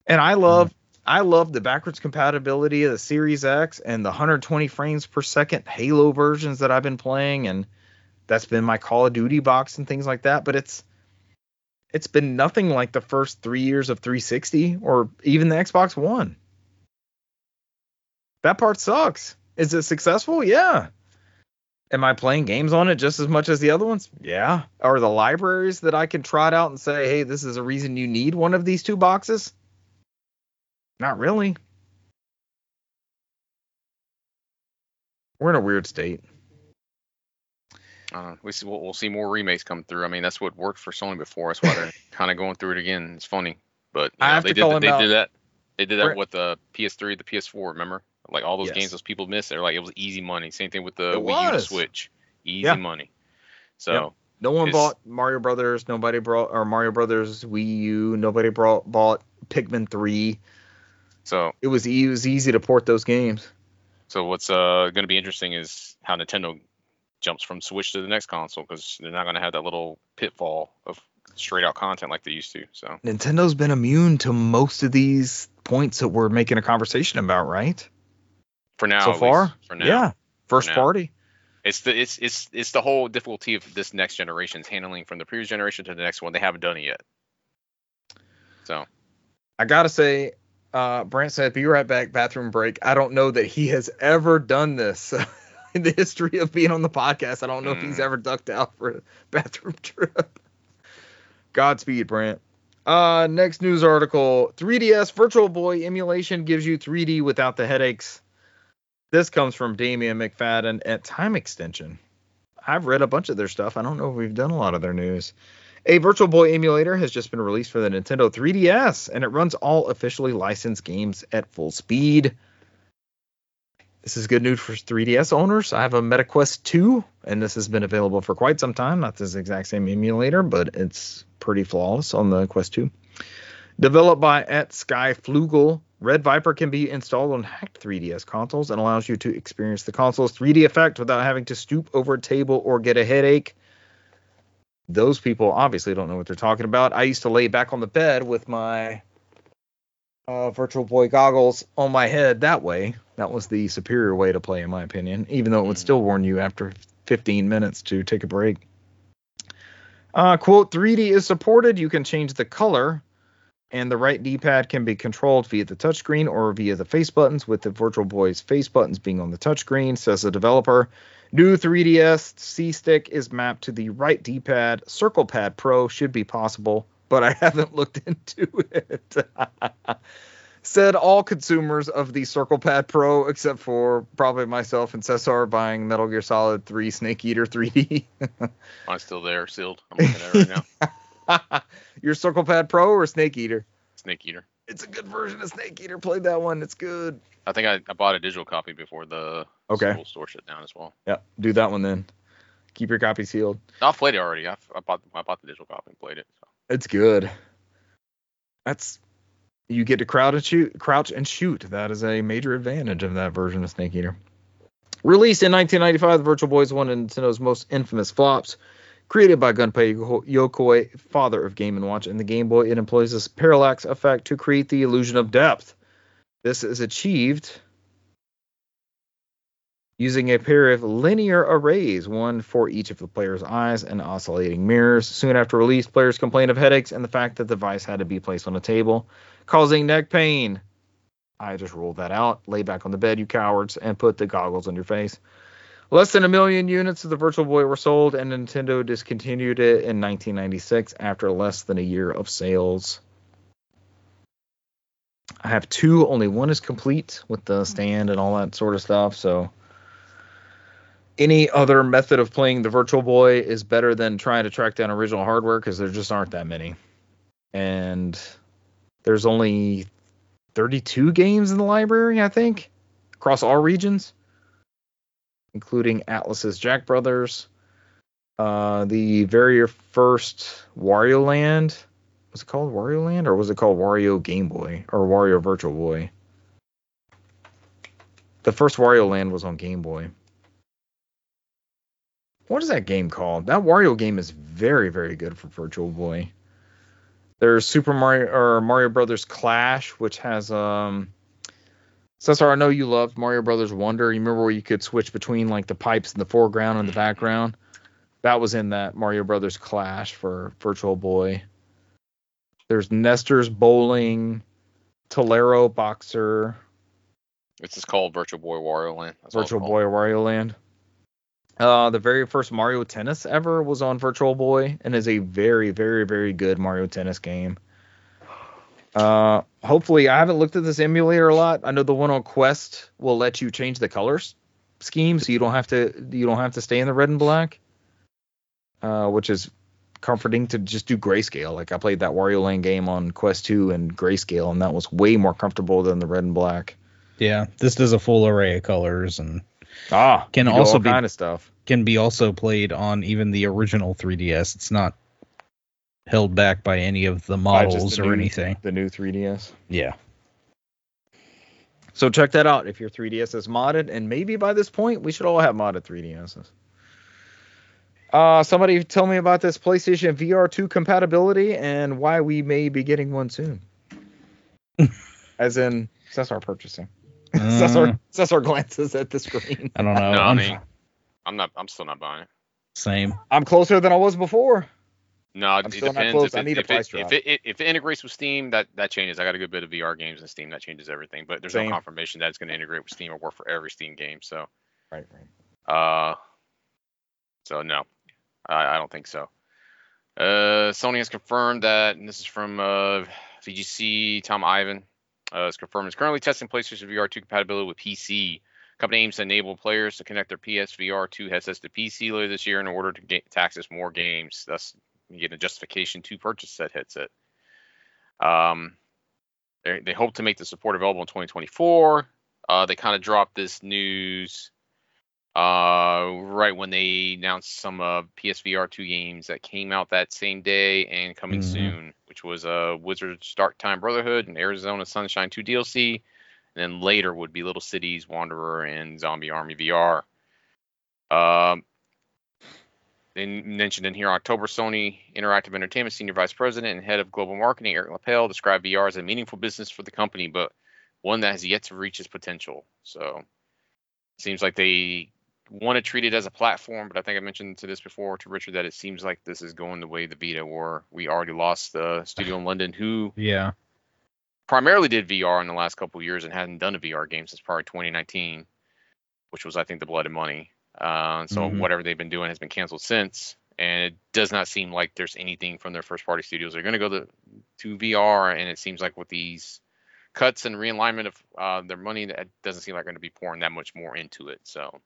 And I love... Mm-hmm. I love the backwards compatibility of the Series X and the one hundred twenty frames per second Halo versions that I've been playing, and that's been my Call of Duty box and things like that. But it's it's been nothing like the first three years of three sixty or even the Xbox One. That part sucks. Is it successful? Yeah. Am I playing games on it just as much as the other ones? Yeah. Are the libraries that I can trot out and say, hey, this is a reason you need one of these two boxes? Not really. We're in a weird state. Uh, we see, we'll, we'll see more remakes come through. I mean, that's what worked for Sony before. That's why they're kind of going through it again. It's funny, but you know, they did they out. did that. They did that with the P S three, the P S four. Remember, like all those yes. games those people missed. They're like it was easy money. Same thing with the Wii U to Switch. Easy yeah. money. So. Yep. No one bought Mario Brothers. Nobody brought or Mario Brothers Wii U. Nobody brought bought Pikmin three. So it was it was easy to port those games. So what's uh, going to be interesting is how Nintendo jumps from Switch to the next console, because they're not going to have that little pitfall of straight out content like they used to. So Nintendo's been immune to most of these points that we're making a conversation about, right? For now, so far, for now, yeah, first party. It's the it's it's it's the whole difficulty of this next generation's handling from the previous generation to the next one. They haven't done it yet. So I gotta say, uh, Brant said, "Be right back. Bathroom break." I don't know that he has ever done this in the history of being on the podcast. I don't know mm. if he's ever ducked out for a bathroom trip. Godspeed, Brant. Uh, next news article, three D S Virtual Boy emulation gives you three D without the headaches. This comes from Damian McFadden at Time Extension. I've read a bunch of their stuff. I don't know if we've done a lot of their news. A Virtual Boy emulator has just been released for the Nintendo three D S, and it runs all officially licensed games at full speed. This is good news for three D S owners. I have a MetaQuest two, and this has been available for quite some time. Not this exact same emulator, but it's pretty flawless on the Quest two. Developed by at Skyflugel, Red Viper can be installed on hacked three D S consoles and allows you to experience the console's three D effect without having to stoop over a table or get a headache. Those people obviously don't know what they're talking about. I used to lay back on the bed with my uh, Virtual Boy goggles on my head that way. That was the superior way to play, in my opinion, even though it would still warn you after fifteen minutes to take a break. Uh, quote, three D is supported. You can change the color, and the right D-pad can be controlled via the touchscreen or via the face buttons, with the Virtual Boy's face buttons being on the touchscreen, says the developer. New three D S C-Stick is mapped to the right D-pad. Circle Pad Pro should be possible, but I haven't looked into it. Said all consumers of the Circle Pad Pro, except for probably myself and Cesar buying Metal Gear Solid three Snake Eater three D. I'm still there, sealed. I'm looking at it right now. Your Circle Pad Pro or Snake Eater? Snake Eater. It's a good version of Snake Eater. Played that one. It's good. I think I, I bought a digital copy before the okay. store shut down as well. Yeah, do that one then. Keep your copy sealed. No, I've played it already. I've, I bought I bought the digital copy and played it. So. It's good. That's... You get to crowd and shoot, crouch and shoot. That is a major advantage of that version of Snake Eater. Released in nineteen ninety-five, the Virtual Boy is one of Nintendo's most infamous flops. Created by Gunpei Yokoi, father of Game and Watch, and the Game Boy, it employs this parallax effect to create the illusion of depth. This is achieved using a pair of linear arrays, one for each of the player's eyes, and oscillating mirrors. Soon after release, players complained of headaches and the fact that the device had to be placed on a table, causing neck pain. I just ruled that out. Lay back on the bed, you cowards, and put the goggles on your face. Less than a million units of the Virtual Boy were sold, and Nintendo discontinued it in nineteen ninety-six after less than a year of sales. I have two. Only one is complete with the stand and all that sort of stuff, so... Any other method of playing the Virtual Boy is better than trying to track down original hardware, because there just aren't that many. And there's only thirty-two games in the library, I think, across all regions, including Atlas's Jack Brothers. Uh, the very first Wario Land. Was it called Wario Land, or was it called Wario Game Boy or Wario Virtual Boy? The first Wario Land was on Game Boy. What is that game called? That Wario game is very, very good for Virtual Boy. There's Super Mario or Mario Brothers Clash, which has um. Cesar, I know you loved Mario Brothers Wonder. You remember where you could switch between like the pipes in the foreground and the background? That was in that Mario Brothers Clash for Virtual Boy. There's Nestor's Bowling, Tolero Boxer. It's just called Virtual Boy Wario Land. That's Virtual Boy Wario Land. Uh, the very first Mario Tennis ever was on Virtual Boy, and is a very, very, very good Mario Tennis game. Uh, hopefully, I haven't looked at this emulator a lot. I know the one on Quest will let you change the colors scheme, so you don't have to you don't have to stay in the red and black, uh, which is comforting to just do grayscale. Like I played that Wario Land game on Quest two and grayscale, and that was way more comfortable than the red and black. Yeah, this does a full array of colors and. Ah, can also be kind of stuff. Can be also played on even the original three D S. It's not held back by any of the models or anything. The new three D S. Yeah. So check that out if your three D S is modded, and maybe by this point we should all have modded three D Ss. Uh, somebody tell me about this PlayStation V R two compatibility and why we may be getting one soon. As in, that's our purchasing. Cesar, Cesar glances at the screen. I don't know. No, I mean, I'm not. I'm still not buying it. Same. I'm closer than I was before. No, I'm it still depends. Not close. If it, I need if a price it, drop. If it, if it if it integrates with Steam, that, that changes. I got a good bit of V R games in Steam. That changes everything. But there's Same. no confirmation that it's going to integrate with Steam or work for every Steam game. So. Right. Right. Uh. So no, I, I don't think so. Uh, Sony has confirmed that, and this is from uh, V G C, Tom Ivan, uh, has confirmed it's currently testing PlayStation V R two compatibility with P C. Company aims to enable players to connect their P S V R two headsets to P C later this year in order to get, to access more games. Thus, you get a justification to purchase that headset. Um, they they hope to make the support available in twenty twenty-four. Uh, they kind of dropped this news uh, right when they announced some uh, P S V R two games that came out that same day and coming mm-hmm. soon, which was uh, Wizard's Dark Time Brotherhood and Arizona Sunshine two D L C. And then later would be Little Cities, Wanderer, and Zombie Army V R. Um, they mentioned in here, October, Sony Interactive Entertainment Senior Vice President and Head of Global Marketing, Eric LaPelle, described V R as a meaningful business for the company, but one that has yet to reach its potential. So it seems like they want to treat it as a platform, but I think I mentioned to this before to Richard that it seems like this is going the way the Vita, or we already lost the studio in London who... yeah. primarily did V R in the last couple of years and hadn't done a V R game since probably twenty nineteen, which was, I think, the Blood and Money. Uh, so mm-hmm. whatever they've been doing has been canceled since, and it does not seem like there's anything from their first-party studios. They're going to go to, to V R, and it seems like with these cuts and realignment of uh, their money, that doesn't seem like they're going to be pouring that much more into it. So,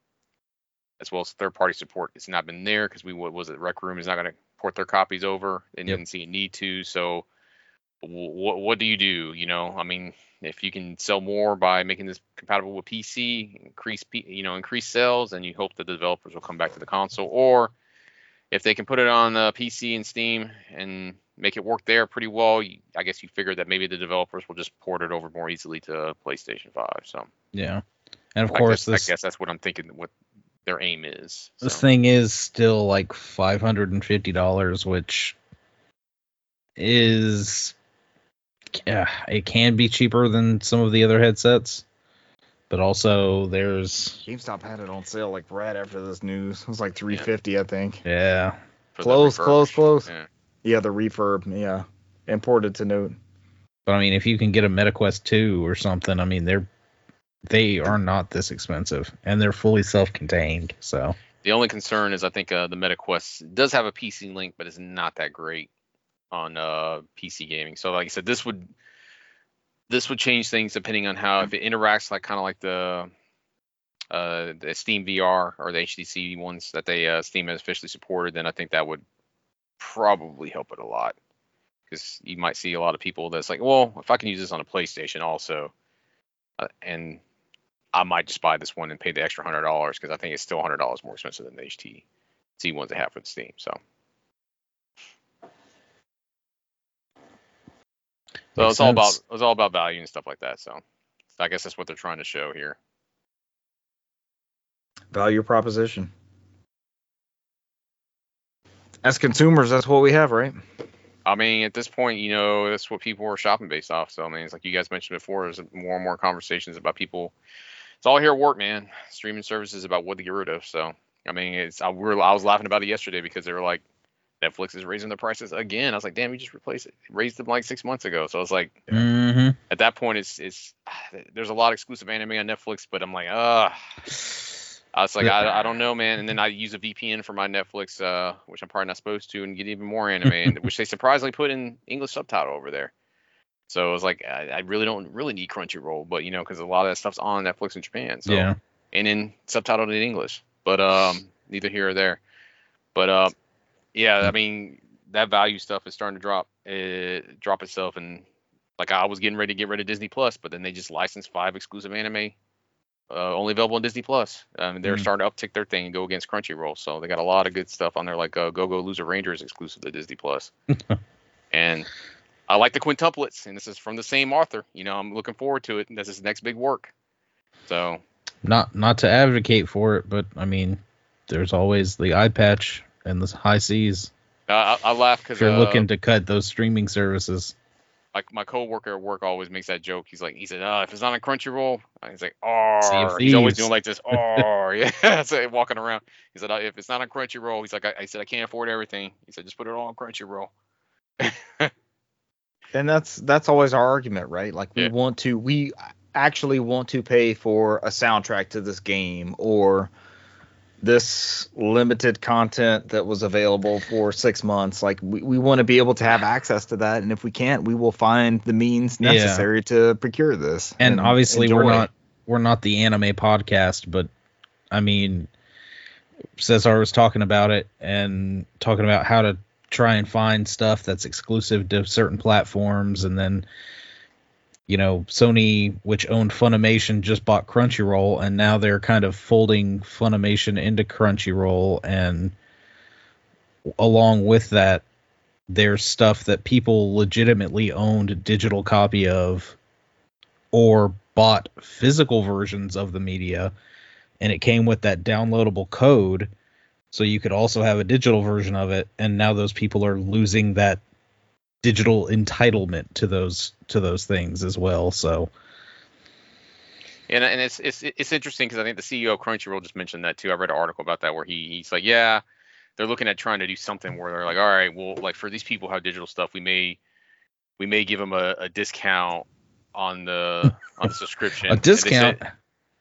as well as third-party support, it's not been there because we what was it Rec Room is not going to port their copies over. They yep. didn't see a need to, so. What what do you do? You know, I mean, if you can sell more by making this compatible with P C, increase you know increase sales, and you hope that the developers will come back to the console, or if they can put it on uh, P C and Steam and make it work there pretty well, you, I guess you figure that maybe the developers will just port it over more easily to PlayStation five. So yeah, and of I course, guess, this, I guess that's what I'm thinking. What their aim is. So. This thing is still like five hundred fifty dollars, which is. Yeah, it can be cheaper than some of the other headsets, but also there's GameStop had it on sale like right after this news. It was like three hundred fifty dollars, yeah. I think. Yeah. For close, close, close. Yeah. yeah, the refurb. Yeah, imported to note. But I mean, if you can get a MetaQuest two or something, I mean, they're they are not this expensive, and they're fully self-contained. So the only concern is I think uh, the MetaQuest does have a P C link, but it's not that great. On uh, P C gaming. So like I said, this would this would change things depending on how if it interacts like kind of like the uh, the Steam V R or the H T C ones that they uh, Steam has officially supported, then I think that would probably help it a lot. Because you might see a lot of people that's like, well, if I can use this on a PlayStation also, uh, and I might just buy this one and pay the extra one hundred dollars because I think it's still one hundred dollars more expensive than the H T C ones they have with Steam. So. So it's all about it's all about value and stuff like that. So I guess that's what they're trying to show here. Value proposition. As consumers, that's what we have, right? I mean, at this point, you know, that's what people are shopping based off. So I mean, it's like you guys mentioned before, there's more and more conversations about people. It's all here at work, man. Streaming services about what to get rid of. So I mean, it's I, we're, I was laughing about it yesterday because they were like. Netflix is raising their prices again. I was like, damn, you just replaced it. It raised them like six months ago. So I was like, mm-hmm. at that point, it's it's there's a lot of exclusive anime on Netflix, but I'm like, ah. I was like, I, I don't know, man. And then I use a V P N for my Netflix, uh, which I'm probably not supposed to, and get even more anime, and, which they surprisingly put in English subtitle over there. So I was like, I, I really don't really need Crunchyroll, but you know, because a lot of that stuff's on Netflix in Japan. So yeah. And then subtitled in English, but um, neither here or there. But uh. Yeah, I mean, that value stuff is starting to drop it, drop itself. And like I was getting ready to get rid of Disney Plus, but then they just licensed five exclusive anime uh, only available on Disney Plus. Um, they're mm-hmm. starting to uptick their thing and go against Crunchyroll. So they got a lot of good stuff on there, like uh, Go Go Loser Ranger is exclusive to Disney Plus. And I like the quintuplets, and this is from the same author. You know, I'm looking forward to it. And that's his next big work. So not not to advocate for it, but I mean, there's always the eye patch. And the high seas. Uh, I, I laugh because they're uh, looking to cut those streaming services. Like my coworker at work always makes that joke. He's like, he said, uh, if it's not on Crunchyroll, he's like, oh, he's always doing like this. Oh, yeah, so walking around. He said, if it's not on Crunchyroll, he's like, I, I said, I can't afford everything. He said, just put it all on Crunchyroll. And that's that's always our argument, right? Like we yeah. want to, we actually want to pay for a soundtrack to this game or. this limited content that was available for six months. Like, we, we want to be able to have access to that. And if we can't, we will find the means necessary yeah. to procure this. And, and obviously enjoy. we're not, we're not the anime podcast, but I mean, Cesar was talking about it and talking about how to try and find stuff that's exclusive to certain platforms. And then, you know, Sony, which owned Funimation, just bought Crunchyroll, and now they're kind of folding Funimation into Crunchyroll, and along with that, there's stuff that people legitimately owned a digital copy of or bought physical versions of the media, and it came with that downloadable code, so you could also have a digital version of it, and now those people are losing that digital entitlement to those to those things as well. So and and it's it's it's interesting because I think the C E O of Crunchyroll just mentioned that too. I read an article about that where he he's like, yeah, they're looking at trying to do something where they're like, all right, well, like for these people who have digital stuff, we may we may give them a, a discount on the on the subscription. A discount. They said,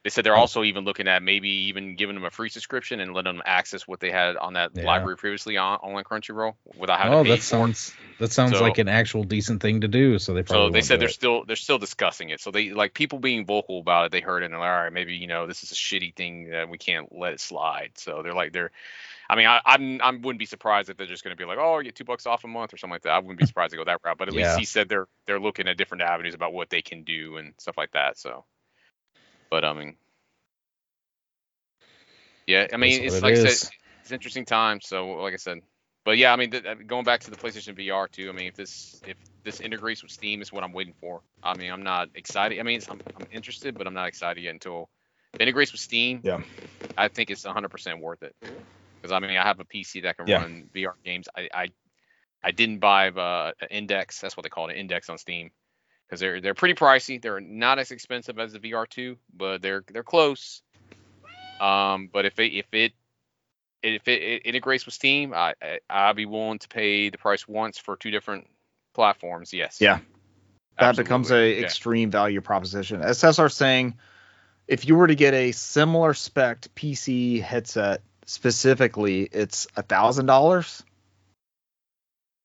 they said they're also even looking at maybe even giving them a free subscription and letting them access what they had on that yeah. library previously on, on Crunchyroll without having oh, to pay. Oh, that sounds. That sounds so, like an actual decent thing to do. So they probably so they said they're it. still they're still discussing it. So they like people being vocal about it. They heard it and they're like, all right, maybe you know this is a shitty thing that we can't let it slide. So they're like they're, I mean I I'm, I wouldn't be surprised if they're just going to be like, oh, you get two bucks off a month or something like that. I wouldn't be surprised to go that route. But at yeah. least he said they're they're looking at different avenues about what they can do and stuff like that. So, but I mean, yeah, I mean That's it's like it I said, it's interesting time. So like I said. But yeah, I mean, th- going back to the PlayStation V R too. I mean, if this if this integrates with Steam, is what I'm waiting for. I mean, I'm not excited. I mean, I'm, I'm interested, but I'm not excited yet until it integrates with Steam. Yeah. I think it's one hundred percent worth it because I mean, I have a P C that can yeah. run V R games. I I, I didn't buy uh, an Index. That's what they call it, an Index on Steam, because they're they're pretty pricey. They're not as expensive as the V R two, but they're they're close. Um, but if it if it If it, it integrates with Steam, I, I I'd be willing to pay the price once for two different platforms. Yes. Yeah. That Absolutely. becomes a yeah. extreme value proposition. As Cesar's saying, if you were to get a similar spec'd P C headset specifically, it's a thousand dollars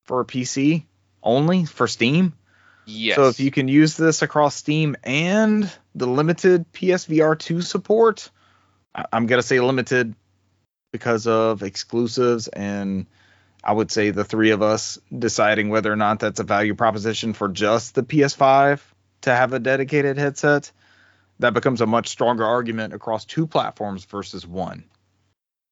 for a P C only for Steam. Yes. So if you can use this across Steam and the limited P S V R two support, I, I'm gonna say limited. Because of exclusives, and I would say the three of us deciding whether or not that's a value proposition for just the P S five to have a dedicated headset, that becomes a much stronger argument across two platforms versus one.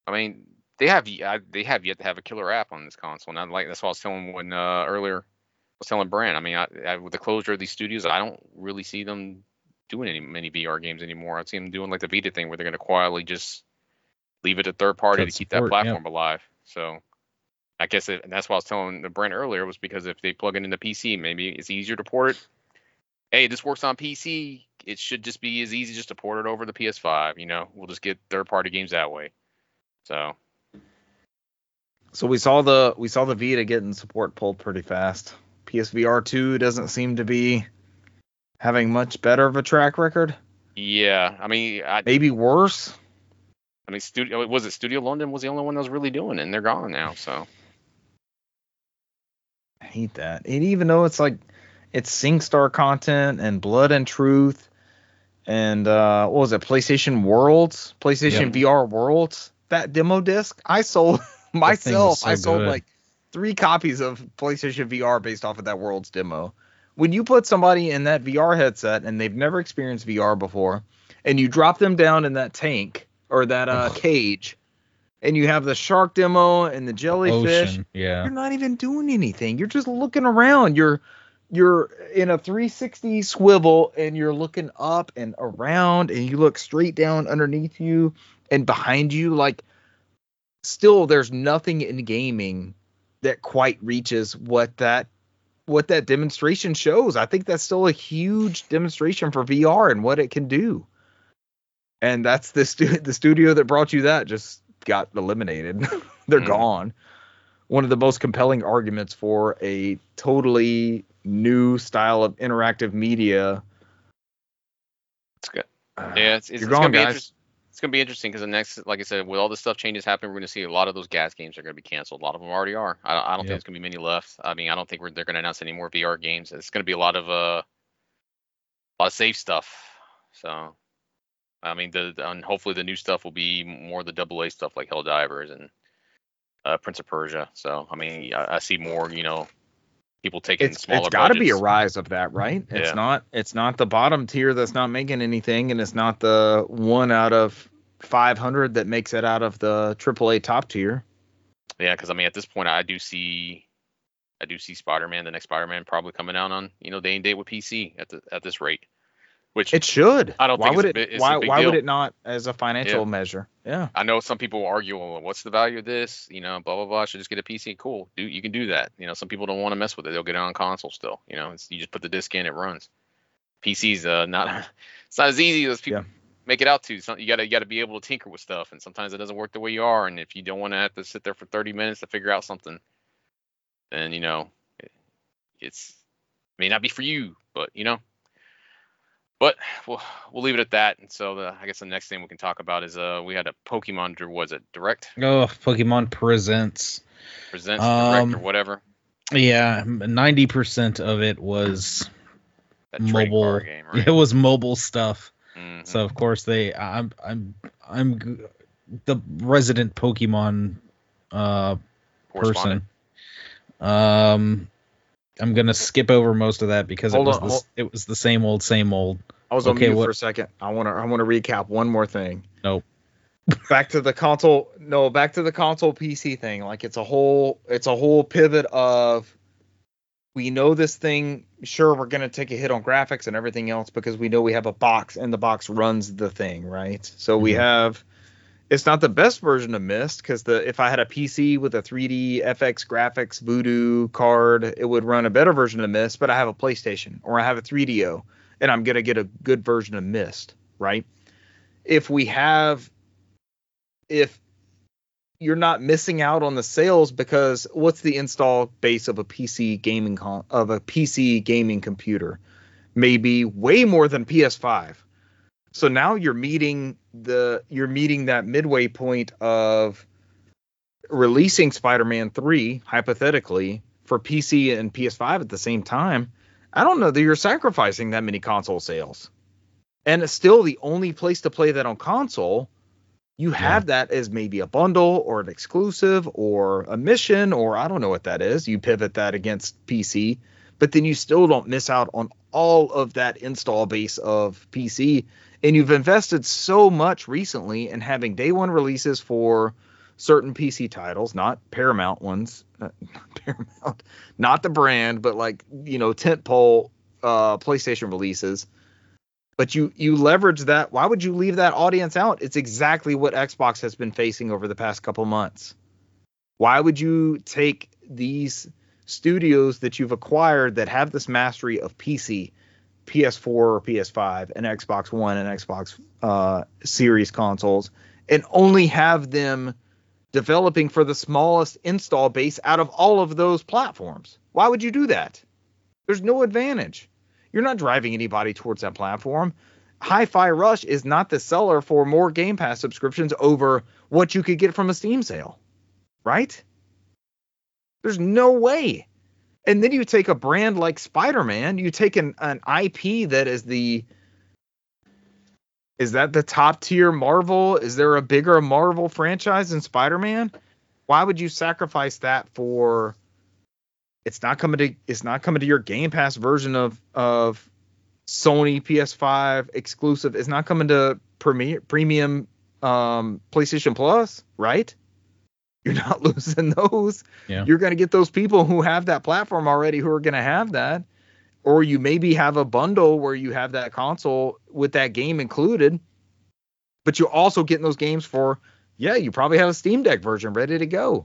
I mean, they have they have yet to have a killer app on this console, and I like that's what I was telling when uh, earlier I was telling Brant. I mean, I, I, with the closure of these studios, I don't really see them doing any many V R games anymore. I see them doing like the Vita thing, where they're going to quietly just leave it to third party to keep that platform yeah. alive. So I guess it, and that's what I was telling the Brent earlier, was because if they plug it into P C, maybe it's easier to port it. Hey, this works on P C. It should just be as easy just to port it over to P S five. You know, we'll just get third party games that way. So, so we saw the we saw the Vita getting support pulled pretty fast. P S V R two doesn't seem to be having much better of a track record. Yeah, I mean, I, maybe worse. I mean, studio was it Studio London was the only one that was really doing it, and they're gone now. So I hate that. And even though it's like it's SingStar content and Blood and Truth and uh, what was it? PlayStation Worlds, PlayStation yeah. V R Worlds. That demo disc I sold myself. So I sold good. like three copies of PlayStation V R based off of that Worlds demo. When you put somebody in that V R headset and they've never experienced V R before, and you drop them down in that tank. Or that uh, cage, and you have the shark demo and the jellyfish. Ocean, yeah. You're not even doing anything. You're just looking around. You're you're in a three sixty swivel, and you're looking up and around, and you look straight down underneath you and behind you. Like, still, there's nothing in gaming that quite reaches what that what that demonstration shows. I think that's still a huge demonstration for V R and what it can do. And that's the, stu- the studio that brought you that just got eliminated. They're mm-hmm. gone. One of the most compelling arguments for a totally new style of interactive media. It's good. Uh, yeah, it's, it's, it's going to be interesting. it's going to be interesting because the next, like I said, with all this stuff changes happening, we're going to see a lot of those gas games are going to be canceled. A lot of them already are. I, I don't yeah. think there's going to be many left. I mean, I don't think we're, they're going to announce any more V R games. It's going to be a lot of uh, a lot of safe stuff. So, I mean, the and hopefully the new stuff will be more the double A stuff like Helldivers and uh, Prince of Persia. So, I mean, I, I see more, you know, people taking it's, smaller. It's got to be a rise of that, right? It's yeah. not. It's not the bottom tier that's not making anything, and it's not the one out of five hundred that makes it out of the triple A top tier. Yeah, because I mean, at this point, I do see, I do see Spider-Man, the next Spider-Man, probably coming out on you know day and date with P C at the at this rate. Which it should. I don't why think would it's, it, a, it's why, a big why deal. Why would it not as a financial yeah. measure? Yeah. I know some people argue, well, what's the value of this? You know, blah, blah, blah. I should just get a P C. Cool. Dude, you can do that. You know, some people don't want to mess with it. They'll get it on console still. You know, it's, you just put the disc in, it runs. P C's uh, not it's not as easy as people yeah. make it out to. Not, you got to you got to be able to tinker with stuff. And sometimes it doesn't work the way you are. And if you don't want to have to sit there for thirty minutes to figure out something, then, you know, it it's, may not be for you, but, you know. But we'll, we'll leave it at that. And so the, I guess the next thing we can talk about is uh we had a Pokemon, or was it Direct? Oh, Pokemon Presents. Presents, um, Direct, or whatever. Yeah, ninety percent of it was that mobile game, right? It was mobile stuff. Mm-hmm. So, of course, they I'm I'm I'm the resident Pokemon uh person. Um I'm gonna skip over most of that because hold it was on, the, it was the same old, same old. I was okay, on mute what, for a second. I wanna I wanna recap one more thing. No. back to the console. No, back to the console P C thing. Like it's a whole it's a whole pivot of we know this thing. Sure, we're gonna take a hit on graphics and everything else because we know we have a box and the box runs the thing, right? So mm-hmm. we have. It's not the best version of Myst because the if I had a P C with a three D F X graphics voodoo card, it would run a better version of Myst. But I have a PlayStation or I have a three D O, and I'm gonna get a good version of Myst, right? If we have, if you're not missing out on the sales because what's the install base of a P C gaming con- of a P C gaming computer? Maybe way more than P S five. So now you're meeting the you're meeting that midway point of releasing Spider-Man three hypothetically for P C and P S five at the same time. I don't know that you're sacrificing that many console sales, and it's still the only place to play that on console. You have yeah. that as maybe a bundle or an exclusive or a mission or I don't know what that is. You pivot that against P C, but then you still don't miss out on all of that install base of P C. And you've invested so much recently in having day one releases for certain P C titles, not Paramount ones, not Paramount, not the brand, but like, you know, tentpole uh, PlayStation releases. But you you leverage that. Why would you leave that audience out? It's exactly what Xbox has been facing over the past couple months. Why would you take these studios that you've acquired that have this mastery of P C, P S four or P S five and Xbox One and Xbox uh, Series consoles and only have them developing for the smallest install base out of all of those platforms? Why would you do that? There's no advantage. You're not driving anybody towards that platform. Hi-Fi Rush is not the seller for more Game Pass subscriptions over what you could get from a Steam sale, right? There's no way. And then you take a brand like Spider-Man, you take an, an I P that is the, is that the top tier Marvel? Is there a bigger Marvel franchise than Spider-Man? Why would you sacrifice that for, it's not coming to, it's not coming to your Game Pass version of, of Sony P S five exclusive. It's not coming to premier, premium um, PlayStation Plus, right? You're not losing those. Yeah. You're going to get those people who have that platform already who are going to have that. Or you maybe have a bundle where you have that console with that game included. But you're also getting those games for, yeah, you probably have a Steam Deck version ready to go.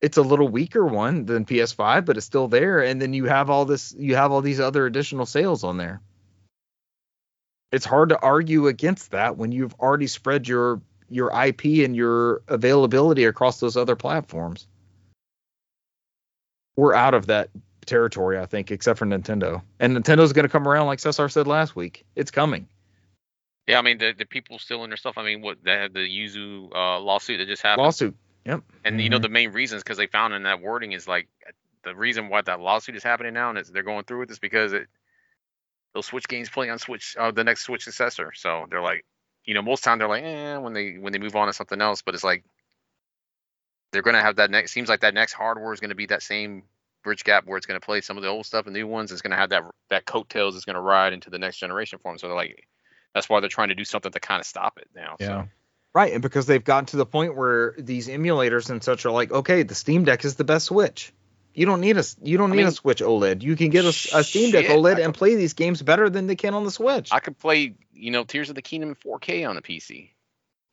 It's a little weaker one than P S five, but it's still there. And then you have all this, you have all these other additional sales on there. It's hard to argue against that when you've already spread your your I P and your availability across those other platforms. We're out of that territory, I think, except for Nintendo. And Nintendo's going to come around like Cesar said last week. It's coming. Yeah, I mean, the, the people stealing their stuff. I mean, what, they had the Yuzu uh, lawsuit that just happened. Lawsuit, yep. And, mm-hmm. you know, the main reasons, because they found in that wording is like, the reason why that lawsuit is happening now and it's, they're going through with this because it, they'll Switch games playing on Switch, uh, the next Switch successor. So they're like, you know, most time they're like, eh, when they when they move on to something else. But it's like, they're going to have that next, seems like that next hardware is going to be that same bridge gap where it's going to play some of the old stuff and new ones. It's going to have that, that coattails is going to ride into the next generation for them. So they're like, that's why they're trying to do something to kind of stop it now. Yeah. So. Right. And because they've gotten to the point where these emulators and such are like, okay, the Steam Deck is the best Switch. You don't need a you don't I need mean, a Switch OLED. You can get a, a Steam Deck shit, OLED can, and play these games better than they can on the Switch. I could play, you know, Tears of the Kingdom in four K on the P C.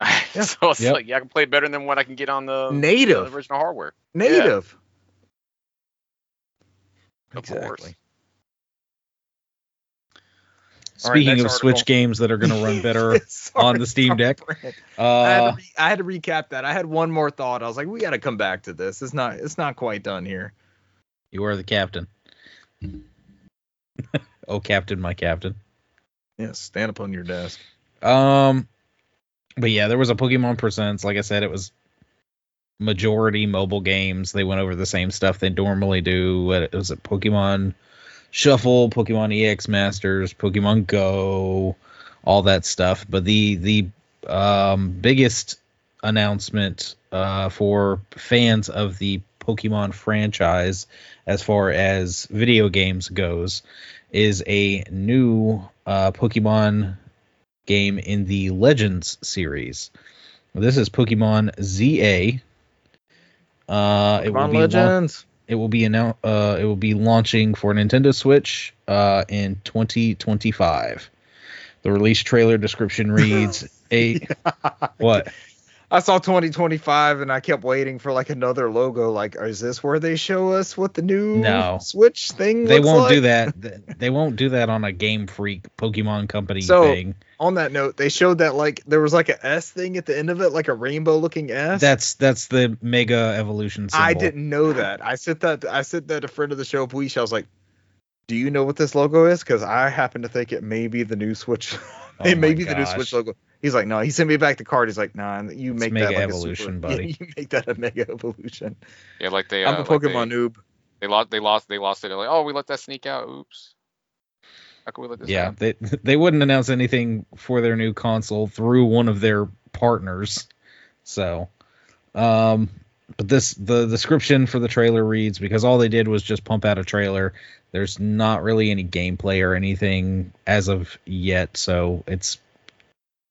Yeah. So it's yep. like, yeah, I can play better than what I can get on the native the original hardware. Native. Yeah. Exactly. Of course. Speaking right, of Switch article. games that are going to run better on the Steam Deck. Uh, I, had re- I had to recap that. I had one more thought. I was like, we got to come back to this. It's not it's not quite done here. You are the captain. Oh, captain, my captain. Yeah, stand up on your desk. Um, But yeah, there was a Pokemon Presents. Like I said, it was majority mobile games. They went over the same stuff they normally do. It was a Pokemon Shuffle, Pokemon E X Masters, Pokemon Go, all that stuff. But the the um, biggest announcement uh, for fans of the Pokemon franchise as far as video games goes is a new uh, Pokemon game in the Legends series. This is Pokemon Z A. Uh, Pokemon it will be Legends. Long- It will be annou- uh, it will be launching for Nintendo Switch uh, in twenty twenty-five. The release trailer description reads, "A what? I saw twenty twenty-five and I kept waiting for like another logo. Like, is this where they show us what the new no. Switch thing? They looks won't like? do that. They won't do that on a Game Freak Pokemon Company so, thing. On that note, they showed that like there was like a S thing at the end of it, like a rainbow looking S. That's that's the Mega Evolution symbol. I didn't know that. I said that I said that to a friend of the show, Buish. I was like, do you know what this logo is? Because I happen to think it may be the new Switch. It oh may be gosh. the new Switch logo. He's like, no. He sent me back the card. He's like, nah. You it's make Mega that like Evolution, a super, buddy. Yeah, you make that a Mega Evolution. Yeah, like they. Uh, I'm a Pokemon like they, noob. They lost. They lost. They lost it. They're like, oh, we let that sneak out. Oops. How can we let this? Yeah, out? they they wouldn't announce anything for their new console through one of their partners. So, um, but this the description for the trailer reads, because all they did was just pump out a trailer. There's not really any gameplay or anything as of yet, so it's.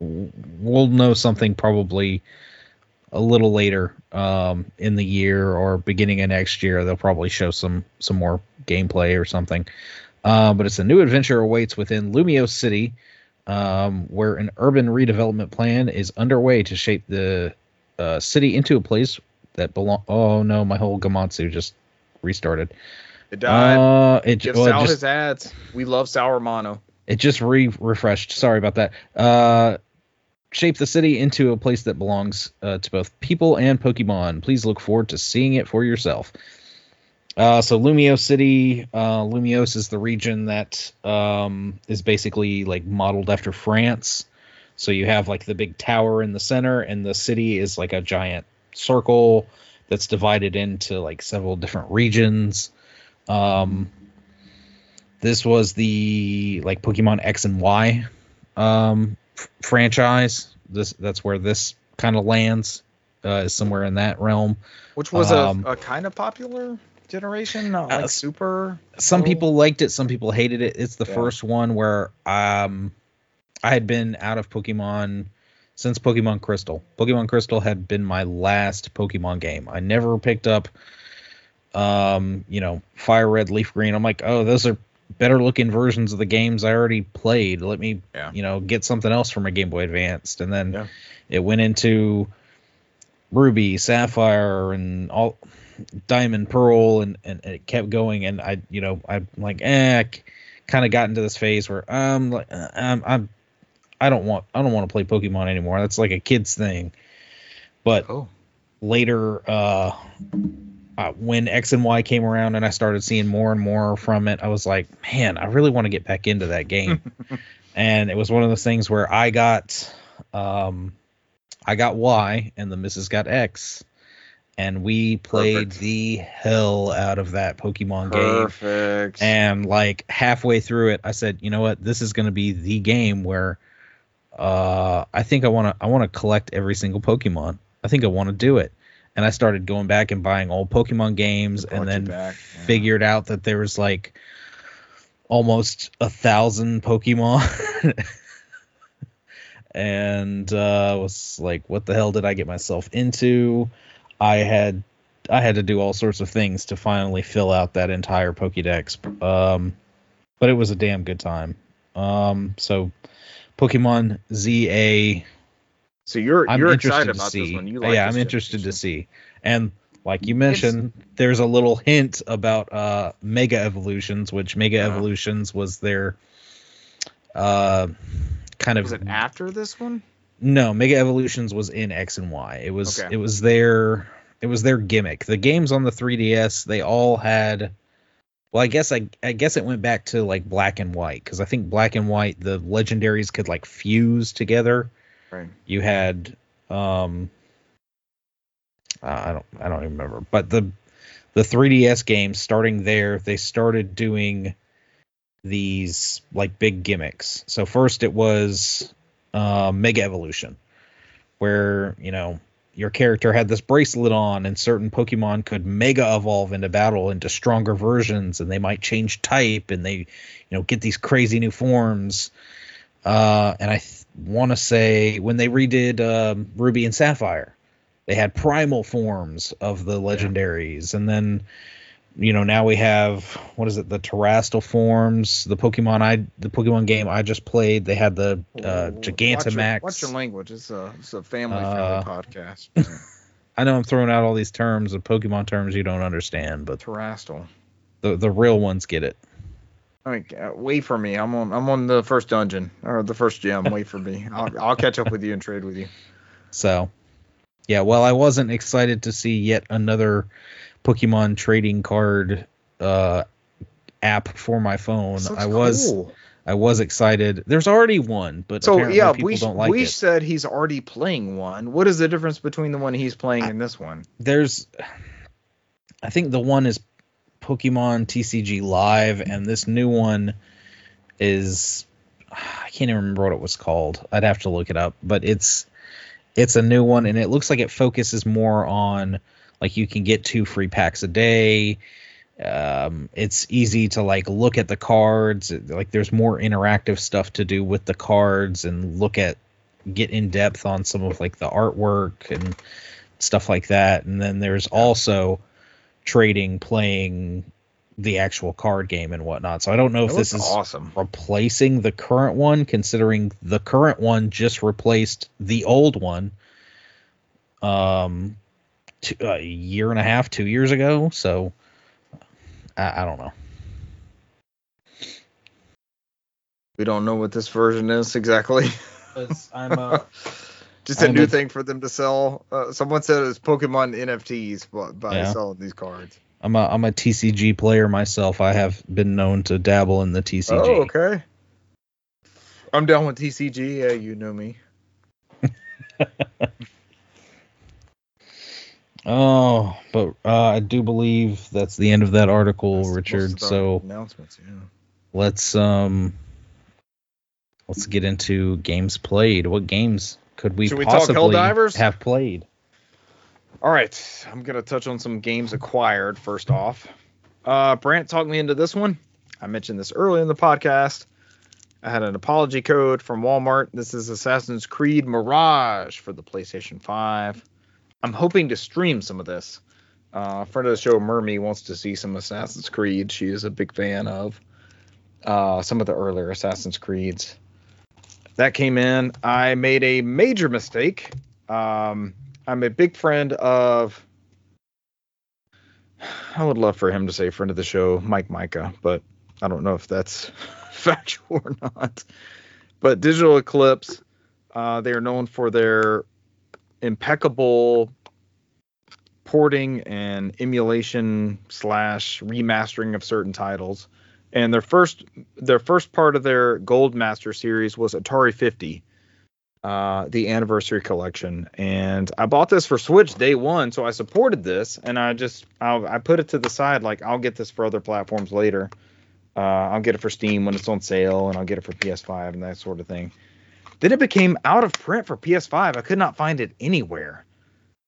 We'll know something probably a little later um, in the year or beginning of next year. They'll probably show some some more gameplay or something. Uh, but it's a new adventure awaits within Lumio City, um, where an urban redevelopment plan is underway to shape the uh, city into a place that belongs. Oh no, my whole Gamatsu just restarted. It died. Uh, it Give well, Sal just- his ads. We love Sour Mono. It just re refreshed. Sorry about that. Uh, Shape the city into a place that belongs uh, to both people and Pokemon. Please look forward to seeing it for yourself. Uh, so Lumio City, uh, Lumios is the region that um, is basically like modeled after France. So you have like the big tower in the center, and the city is like a giant circle that's divided into like several different regions. Um, this was the like Pokemon X and Y um, franchise. This that's where this kind of lands uh, is somewhere in that realm, which was um, a, a kind of popular generation, not like uh, super. Some little. People liked it, some people hated it. It's the yeah. first one where um, I had been out of Pokemon since Pokemon Crystal. Pokemon Crystal had been my last Pokemon game. I never picked up, um, you know, Fire Red, Leaf Green. I'm like, oh, those are better looking versions of the games I already played. Let me, yeah. you know, get something else for my Game Boy Advanced. And then yeah. it went into Ruby, Sapphire, and all Diamond, Pearl, and, and it kept going. And I, you know, I'm like, eh, kind of got into this phase where I'm like, I'm, I'm, I don't want, I don't want to play Pokemon anymore. That's like a kid's thing. But oh. later, uh, Uh, when X and Y came around and I started seeing more and more from it, I was like, man, I really want to get back into that game. And it was one of those things where I got um, I got Y and the missus got X. And we played Perfect. the hell out of that Pokemon Perfect. game. And like halfway through it, I said, you know what? This is going to be the game where uh, I think I want to I want to collect every single Pokemon. I think I want to do it. And I started going back and buying old Pokemon games and then back. figured yeah. out that there was like almost a thousand Pokemon. And uh, was like, what the hell did I get myself into? I had I had to do all sorts of things to finally fill out that entire Pokédex, um, but it was a damn good time. Um, so, Pokemon Z A. So you're I'm you're excited about see. this one. You like yeah, this I'm interested to see. And like you mentioned, it's, there's a little hint about uh, Mega Evolutions, which Mega yeah. Evolutions was their uh, kind of. Was it after this one? No, Mega Evolutions was in X and Y. It was okay. it was their it was their gimmick. The games on the three D S, they all had. Well, I guess I I guess it went back to like Black and White, because I think Black and White, the legendaries could like fuse together. Right. You had um. Uh, I don't I don't even remember, but the the three D S games starting there, they started doing these like big gimmicks. So first it was. Uh, Mega Evolution, where you know your character had this bracelet on, and certain Pokemon could Mega Evolve into battle into stronger versions, and they might change type, and they, you know, get these crazy new forms. Uh, and I th- want to say when they redid um, Ruby and Sapphire, they had primal forms of the legendaries, yeah. and then you know now we have what is it the terrestrial forms, the Pokemon I the Pokemon game I just played, they had the uh, Gigantamax. Watch your, watch your language, it's a, it's a family uh, friendly podcast. I know I'm throwing out all these terms of Pokemon terms you don't understand, but terrestrial, the the real ones get it. I mean, uh, wait for me, I'm on I'm on the first dungeon or the first gym. Wait for me, I'll, I'll catch up with you and trade with you. So yeah, well, I wasn't excited to see yet another Pokemon trading card uh, app for my phone. I was cool. I was excited. There's already one, but so, apparently yeah, people we, don't like we it. So yeah, we said he's already playing one. What is the difference between the one he's playing I, and this one? There's, I think the one is Pokemon T C G Live, and this new one is I can't even remember what it was called. I'd have to look it up, but it's it's a new one, and it looks like it focuses more on. Like you can get two free packs a day. Um, it's easy to like look at the cards. Like there's more interactive stuff to do with the cards and look at, get in depth on some of like the artwork and stuff like that. And then there's also trading, playing the actual card game and whatnot. So I don't know if this is awesome. Replacing the current one, considering the current one just replaced the old one. Um. Two, a year and a half, two years ago, so I, I don't know. We don't know what this version is exactly. I'm a, Just a I'm new a, thing for them to sell. Uh, someone said it's Pokemon N F Ts, but by yeah. selling these cards. I'm a I'm a T C G player myself. I have been known to dabble in the T C G. Oh, okay. I'm down with T C G. Yeah, you know me. Oh, but uh, I do believe that's the end of that article, that's Richard. So announcements, yeah. let's um, let's get into games played. What games could we, we possibly have played? All right, I'm gonna touch on some games acquired first off. Uh, Brant talked me into this one. I mentioned this early in the podcast. I had an apology code from Walmart. This is Assassin's Creed Mirage for the PlayStation five. I'm hoping to stream some of this. Uh, friend of the show, Mermy, wants to see some Assassin's Creed. She is a big fan of uh, some of the earlier Assassin's Creeds. That came in. I made a major mistake. Um, I'm a big friend of... I would love for him to say friend of the show, Mike Micah, but I don't know if that's factual or not. But Digital Eclipse, uh, they are known for their... impeccable porting and emulation slash remastering of certain titles. And their first their first part of their Gold Master series was Atari fifty, uh, the Anniversary Collection. And I bought this for Switch day one, so I supported this. And I just I'll, I put it to the side, like, I'll get this for other platforms later. Uh, I'll get it for Steam when it's on sale, and I'll get it for P S five and that sort of thing. Then it became out of print for P S five. I could not find it anywhere.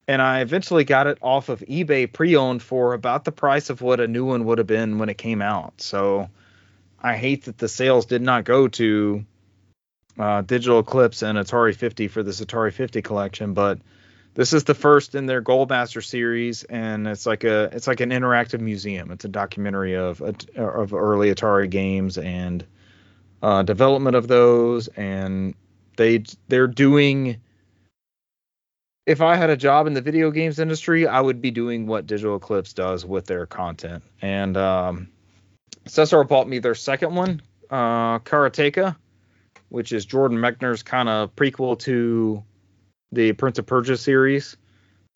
And I eventually got it off of eBay pre-owned for about the price of what a new one would have been when it came out. So I hate that the sales did not go to uh, Digital Eclipse and Atari fifty for this Atari fifty collection. But this is the first in their Goldmaster series, and it's like a it's like an interactive museum. It's a documentary of of early Atari games and uh, development of those, and they they're doing. If I had a job in the video games industry, I would be doing what Digital Eclipse does with their content. And um, Cesar bought me their second one, uh, Karateka, which is Jordan Mechner's kind of prequel to the Prince of Persia series.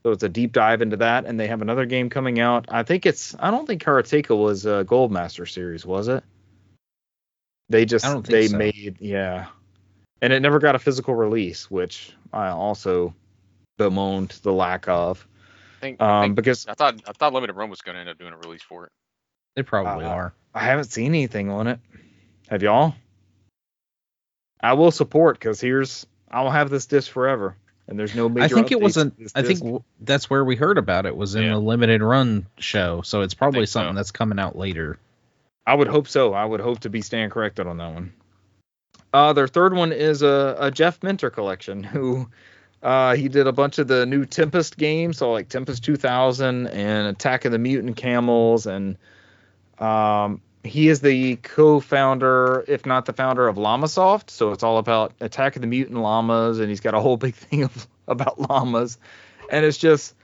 So it's a deep dive into that. And they have another game coming out. I think it's, I don't think Karateka was a Goldmaster series, was it? They just, I don't think they so. made, yeah. And it never got a physical release, which I also bemoaned the lack of. I think, um, I think, because I thought I thought Limited Run was going to end up doing a release for it. They probably uh, are. I haven't seen anything on it. Have y'all? I will support, because here's I'll have this disc forever, and there's no major. I think it wasn't. I disc. think that's where we heard about it, was in yeah. the Limited Run show. So it's probably something so. that's coming out later. I would hope so. I would hope to be stand corrected on that one. Uh, their third one is a, a Jeff Minter collection, who. Uh, he did a bunch of the new Tempest games, so like Tempest two thousand and Attack of the Mutant Camels, and um, he is the co-founder, if not the founder, of Llamasoft. So it's all about Attack of the Mutant Llamas, and he's got a whole big thing of, about llamas. And it's just,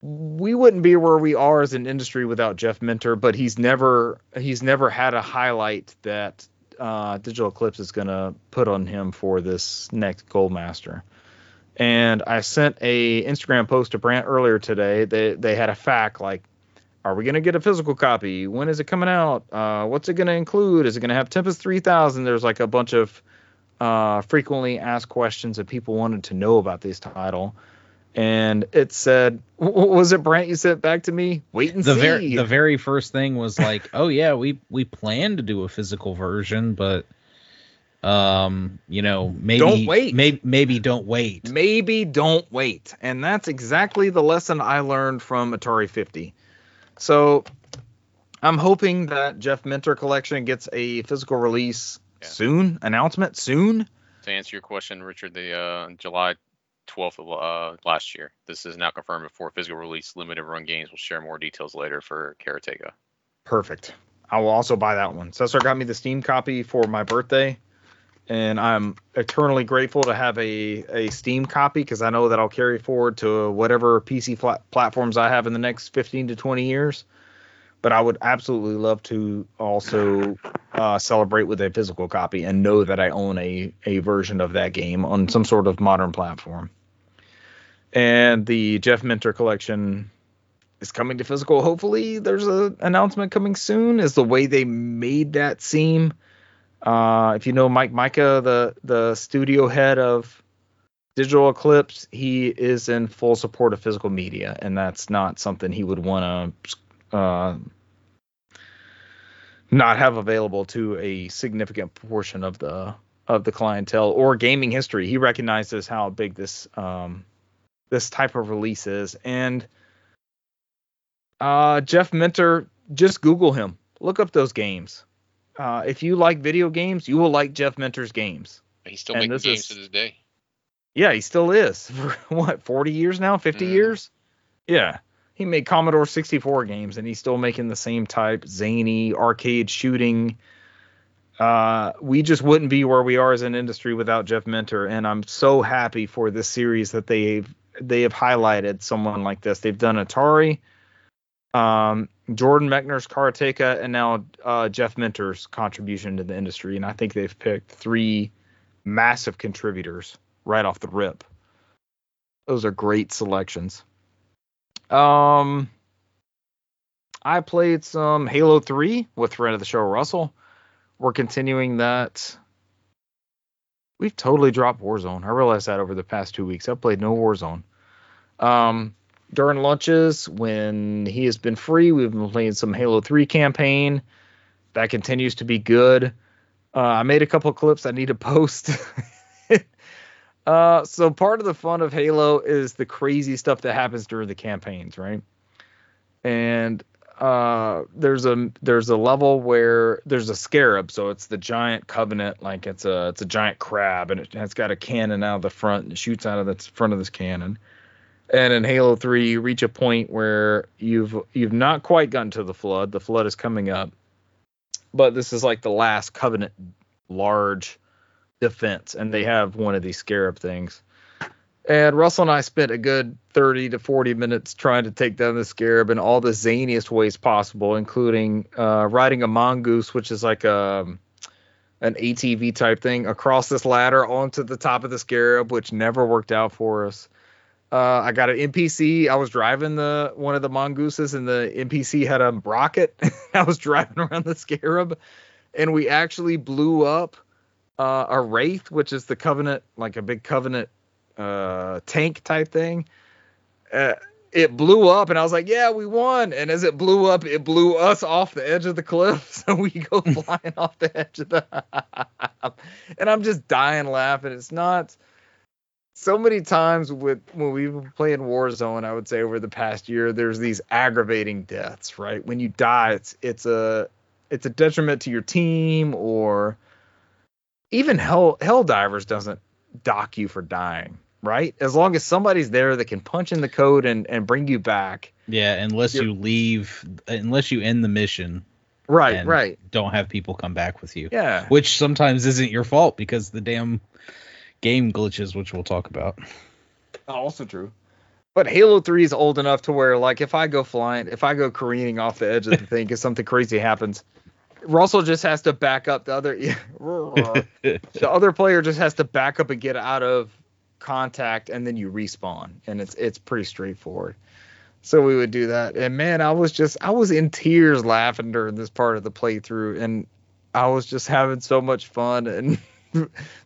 we wouldn't be where we are as an industry without Jeff Minter, but he's never he's never had a highlight that uh, Digital Eclipse is going to put on him for this next Goldmaster. And I sent a Instagram post to Brant earlier today. They they had a fact like, are we going to get a physical copy? When is it coming out? Uh, what's it going to include? Is it going to have Tempest three thousand? There's like a bunch of uh, frequently asked questions that people wanted to know about this title. And it said, what was it, Brant, you sent back to me? Wait and the see. Ver- the very first thing was like, oh, yeah, we, we plan to do a physical version, but... Um, you know, maybe don't wait. Maybe, maybe don't wait. Maybe don't wait. And that's exactly the lesson I learned from Atari fifty. So I'm hoping that Jeff Minter collection gets a physical release yeah. soon, announcement soon. To answer your question, Richard, the uh, July twelfth of uh, last year, this is now confirmed for physical release. Limited Run Games will share more details later for Karateka. Perfect. I will also buy that one. Cesar got me the Steam copy for my birthday. And I'm eternally grateful to have a, a Steam copy, because I know that I'll carry forward to whatever P C flat platforms I have in the next fifteen to twenty years. But I would absolutely love to also uh, celebrate with a physical copy and know that I own a, a version of that game on some sort of modern platform. And the Jeff Minter collection is coming to physical. Hopefully there's an announcement coming soon, is the way they made that seem. Uh, if you know Mike Micah, the, the studio head of Digital Eclipse, he is in full support of physical media, and that's not something he would want to uh, not have available to a significant portion of the of the clientele or gaming history. He recognizes how big this um, this type of release is, and uh, Jeff Minter, just Google him, look up those games. Uh, if you like video games, you will like Jeff Minter's games. He's still and making games is, to this day. Yeah, he still is. For what, forty years now? fifty years? Yeah. He made Commodore sixty-four games, and he's still making the same type, zany, arcade shooting. Uh, we just wouldn't be where we are as an industry without Jeff Minter, and I'm so happy for this series that they've, they have highlighted someone like this. They've done Atari, Um, Jordan Mechner's Karateka, and now uh, Jeff Minter's contribution to the industry. And I think they've picked three massive contributors right off the rip. Those are great selections. Um, I played some Halo three with friend of the show, Russell. We're continuing that. We've totally dropped Warzone. I realized that over the past two weeks. I played no Warzone. Um, during lunches, when he has been free, we've been playing some Halo three campaign. That continues to be good. Uh, I made a couple of clips I need to post. uh, so part of the fun of Halo is the crazy stuff that happens during the campaigns, right? And uh, there's a there's a level where there's a scarab, so it's the giant Covenant, like it's a it's a giant crab, and it, it's got a cannon out of the front, and it shoots out of the front of this cannon. And in Halo three, you reach a point where you've you've not quite gotten to the flood. The flood is coming up. But this is like the last Covenant large defense, and they have one of these scarab things. And Russell and I spent a good thirty to forty minutes trying to take down the scarab in all the zaniest ways possible, including uh, riding a mongoose, which is like a, an A T V type thing, across this ladder onto the top of the scarab, which never worked out for us. Uh, I got an N P C. I was driving the one of the mongooses, and the N P C had a rocket. I was driving around the scarab, and we actually blew up uh, a wraith, which is the Covenant, like a big Covenant uh, tank type thing. Uh, it blew up, and I was like, "Yeah, we won!" And as it blew up, it blew us off the edge of the cliff, so we go flying off the edge of the. And I'm just dying laughing. It's not. So many times with when we've been playing Warzone, I would say over the past year, there's these aggravating deaths, right? When you die, it's it's a it's a detriment to your team, or even Hell Helldivers doesn't dock you for dying, right? As long as somebody's there that can punch in the code and, and bring you back. Yeah, unless you leave, unless you end the mission. Right, and right. Don't have people come back with you. Yeah. Which sometimes isn't your fault because the damn game glitches, which we'll talk about. Also true. But Halo three is old enough to where, like, if I go flying, if I go careening off the edge of the thing because something crazy happens, Russell just has to back up. The other the other player just has to back up and get out of contact, and then you respawn. And it's it's pretty straightforward. So we would do that. And, man, I was just, I was in tears laughing during this part of the playthrough, and I was just having so much fun, and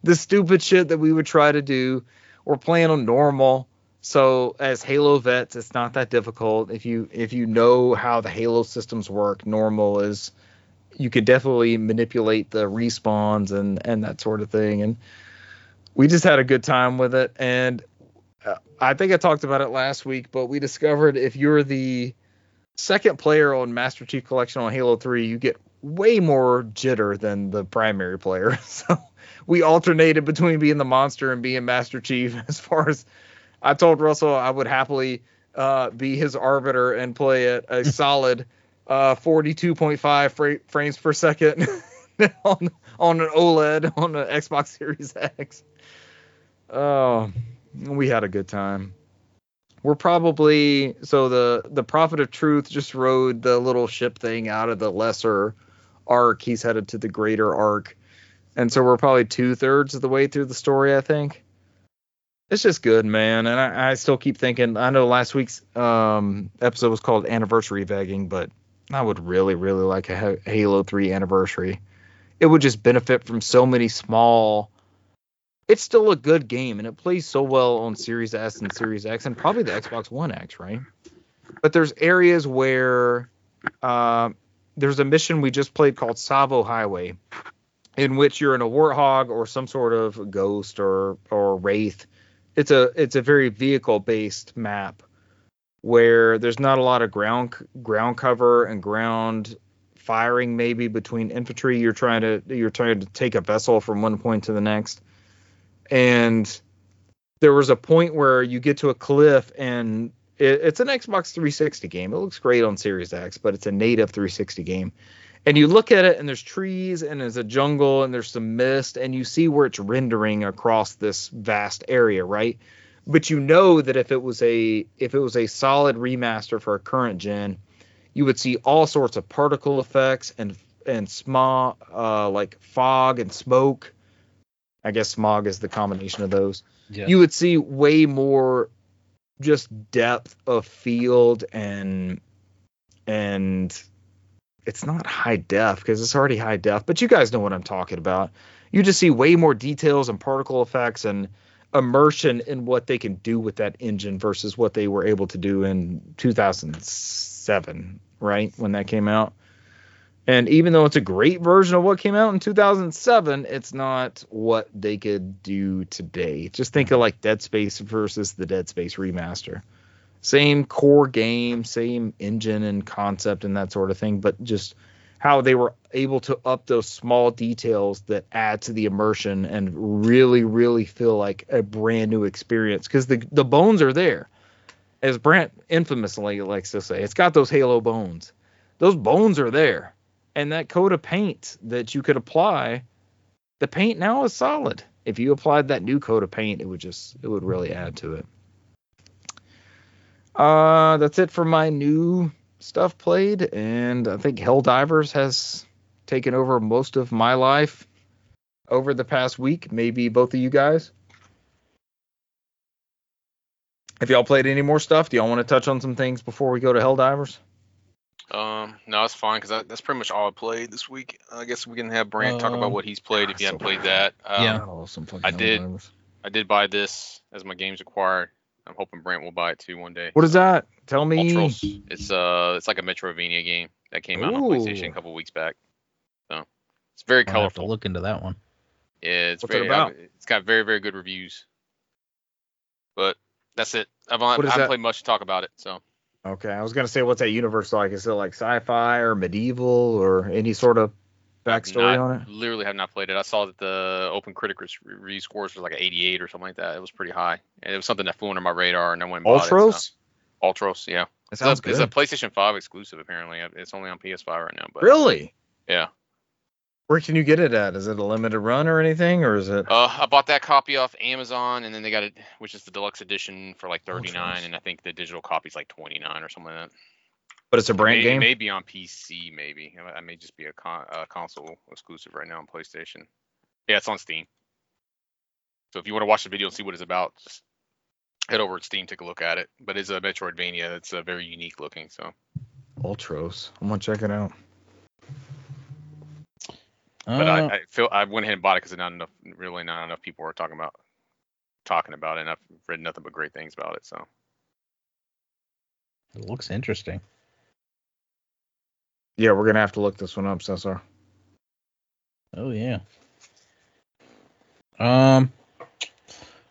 the stupid shit that we would try to do. We're playing on normal, so as Halo vets, it's not that difficult. If you if you know how the Halo systems work, normal is you could definitely manipulate the respawns and, and that sort of thing. And we just had a good time with it. And I think I talked about it last week, but we discovered if you're the second player on Master Chief Collection on Halo three, you get way more jitter than the primary player. So we alternated between being the monster and being Master Chief. As far as I told Russell, I would happily uh, be his arbiter and play at a solid uh, forty-two point five fra- frames per second on, on an OLED on an Xbox Series X. Oh, we had a good time. We're probably so the the Prophet of Truth just rode the little ship thing out of the lesser arc. He's headed to the greater arc. And so we're probably two thirds of the way through the story, I think. It's just good, man. And I, I still keep thinking, I know last week's um, episode was called Anniversary Vegging, but I would really, really like a Halo three anniversary. It would just benefit from so many small. It's still a good game, and it plays so well on Series S and Series X and probably the Xbox One X, right? But there's areas where uh, there's a mission we just played called Savo Highway, in which you're in a warthog or some sort of ghost or or wraith. It's a it's a very vehicle-based map where there's not a lot of ground ground cover and ground firing maybe between infantry. You're trying to you're trying to take a vessel from one point to the next. And there was a point where you get to a cliff, and it, it's an Xbox three sixty game. It looks great on Series X, but it's a native three sixty game. And you look at it, and there's trees, and there's a jungle, and there's some mist, and you see where it's rendering across this vast area, right? But you know that if it was a if it was a solid remaster for a current gen, you would see all sorts of particle effects and and smog, uh, like fog and smoke. I guess smog is the combination of those. Yeah. You would see way more just depth of field and. and it's not high def because it's already high def, but you guys know what I'm talking about. You just see way more details and particle effects and immersion in what they can do with that engine versus what they were able to do in two thousand seven, right, when that came out. And even though it's a great version of what came out in two thousand seven, it's not what they could do today. Just think of like Dead Space versus the Dead Space remaster. Same core game, same engine and concept and that sort of thing, but just how they were able to up those small details that add to the immersion and really, really feel like a brand new experience because the, the bones are there. As Brant infamously likes to say, it's got those Halo bones. Those bones are there. And that coat of paint that you could apply, the paint now is solid. If you applied that new coat of paint, it would just, it would really add to it. Uh, that's it for my new stuff played. And I think Helldivers has taken over most of my life over the past week. Maybe both of you guys. Have y'all played any more stuff? Do y'all want to touch on some things before we go to Helldivers? Um, no, it's fine because that's pretty much all I played this week. I guess we can have Brant um, talk about what he's played if you haven't played that. Um, yeah, oh, some I did. Numbers. I did buy this as my game's acquired. I'm hoping Brant will buy it too one day. What is that? Tell me. Ultros. It's uh, it's like a Metroidvania game that came Ooh. out on PlayStation a couple weeks back. So it's very I'll colorful. Have to look into that one. Yeah, it's What's very. It about? I, it's got very very good reviews. But that's it. I've only, I haven't played much to talk about it. So. Okay, I was going to say, what's that universe like? Is it like sci-fi or medieval or any sort of backstory not, on it? I literally have not played it. I saw that the open critic review scores was like an eighty-eight or something like that. It was pretty high. And it was something that flew under my radar, and I went and bought Ultros? It. So. Ultros? Yeah. That sounds it's, a, good. It's a PlayStation five exclusive, apparently. It's only on P S five right now. But really? Yeah. Where can you get it at? Is it a limited run or anything, or is it? Uh, I bought that copy off Amazon, and then they got it, which is the deluxe edition for like thirty-nine dollars, and I think the digital copy's like twenty-nine or something like that. But it's a brand it may, game. It may be on P C, maybe. I may just be a, con- a console exclusive right now on PlayStation. Yeah, it's on Steam. So if you want to watch the video and see what it's about, just head over to Steam, take a look at it. But it's a Metroidvania. It's a very unique looking. So. Ultros. I'm gonna check it out. But uh, I, I feel I went ahead and bought it because not enough, really not enough people are talking about talking about it. And I've read nothing but great things about it. So it looks interesting. Yeah, we're gonna have to look this one up, Cesar. Oh yeah. Um,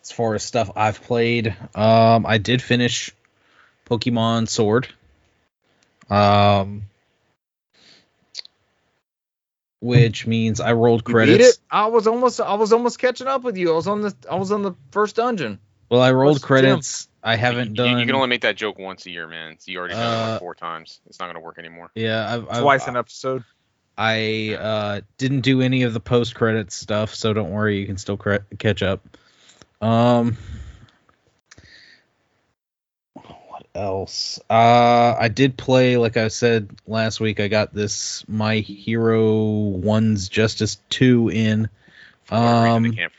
as far as stuff I've played, um, I did finish Pokemon Sword. Um. Which means I rolled credits. You beat it? I was almost, I was almost catching up with you. I was on the, I was on the first dungeon. Well, I rolled first credits. Gym. I haven't you, done. You, you can only make that joke once a year, man. So you already done uh, it like four times. It's not gonna work anymore. Yeah, I've, I've, twice I've, an episode. I uh, didn't do any of the post credits stuff, so don't worry, you can still cre- catch up. Um, what else? Uh, I did play, like I said last week. I got this My Hero One's Justice two in. Um, I can't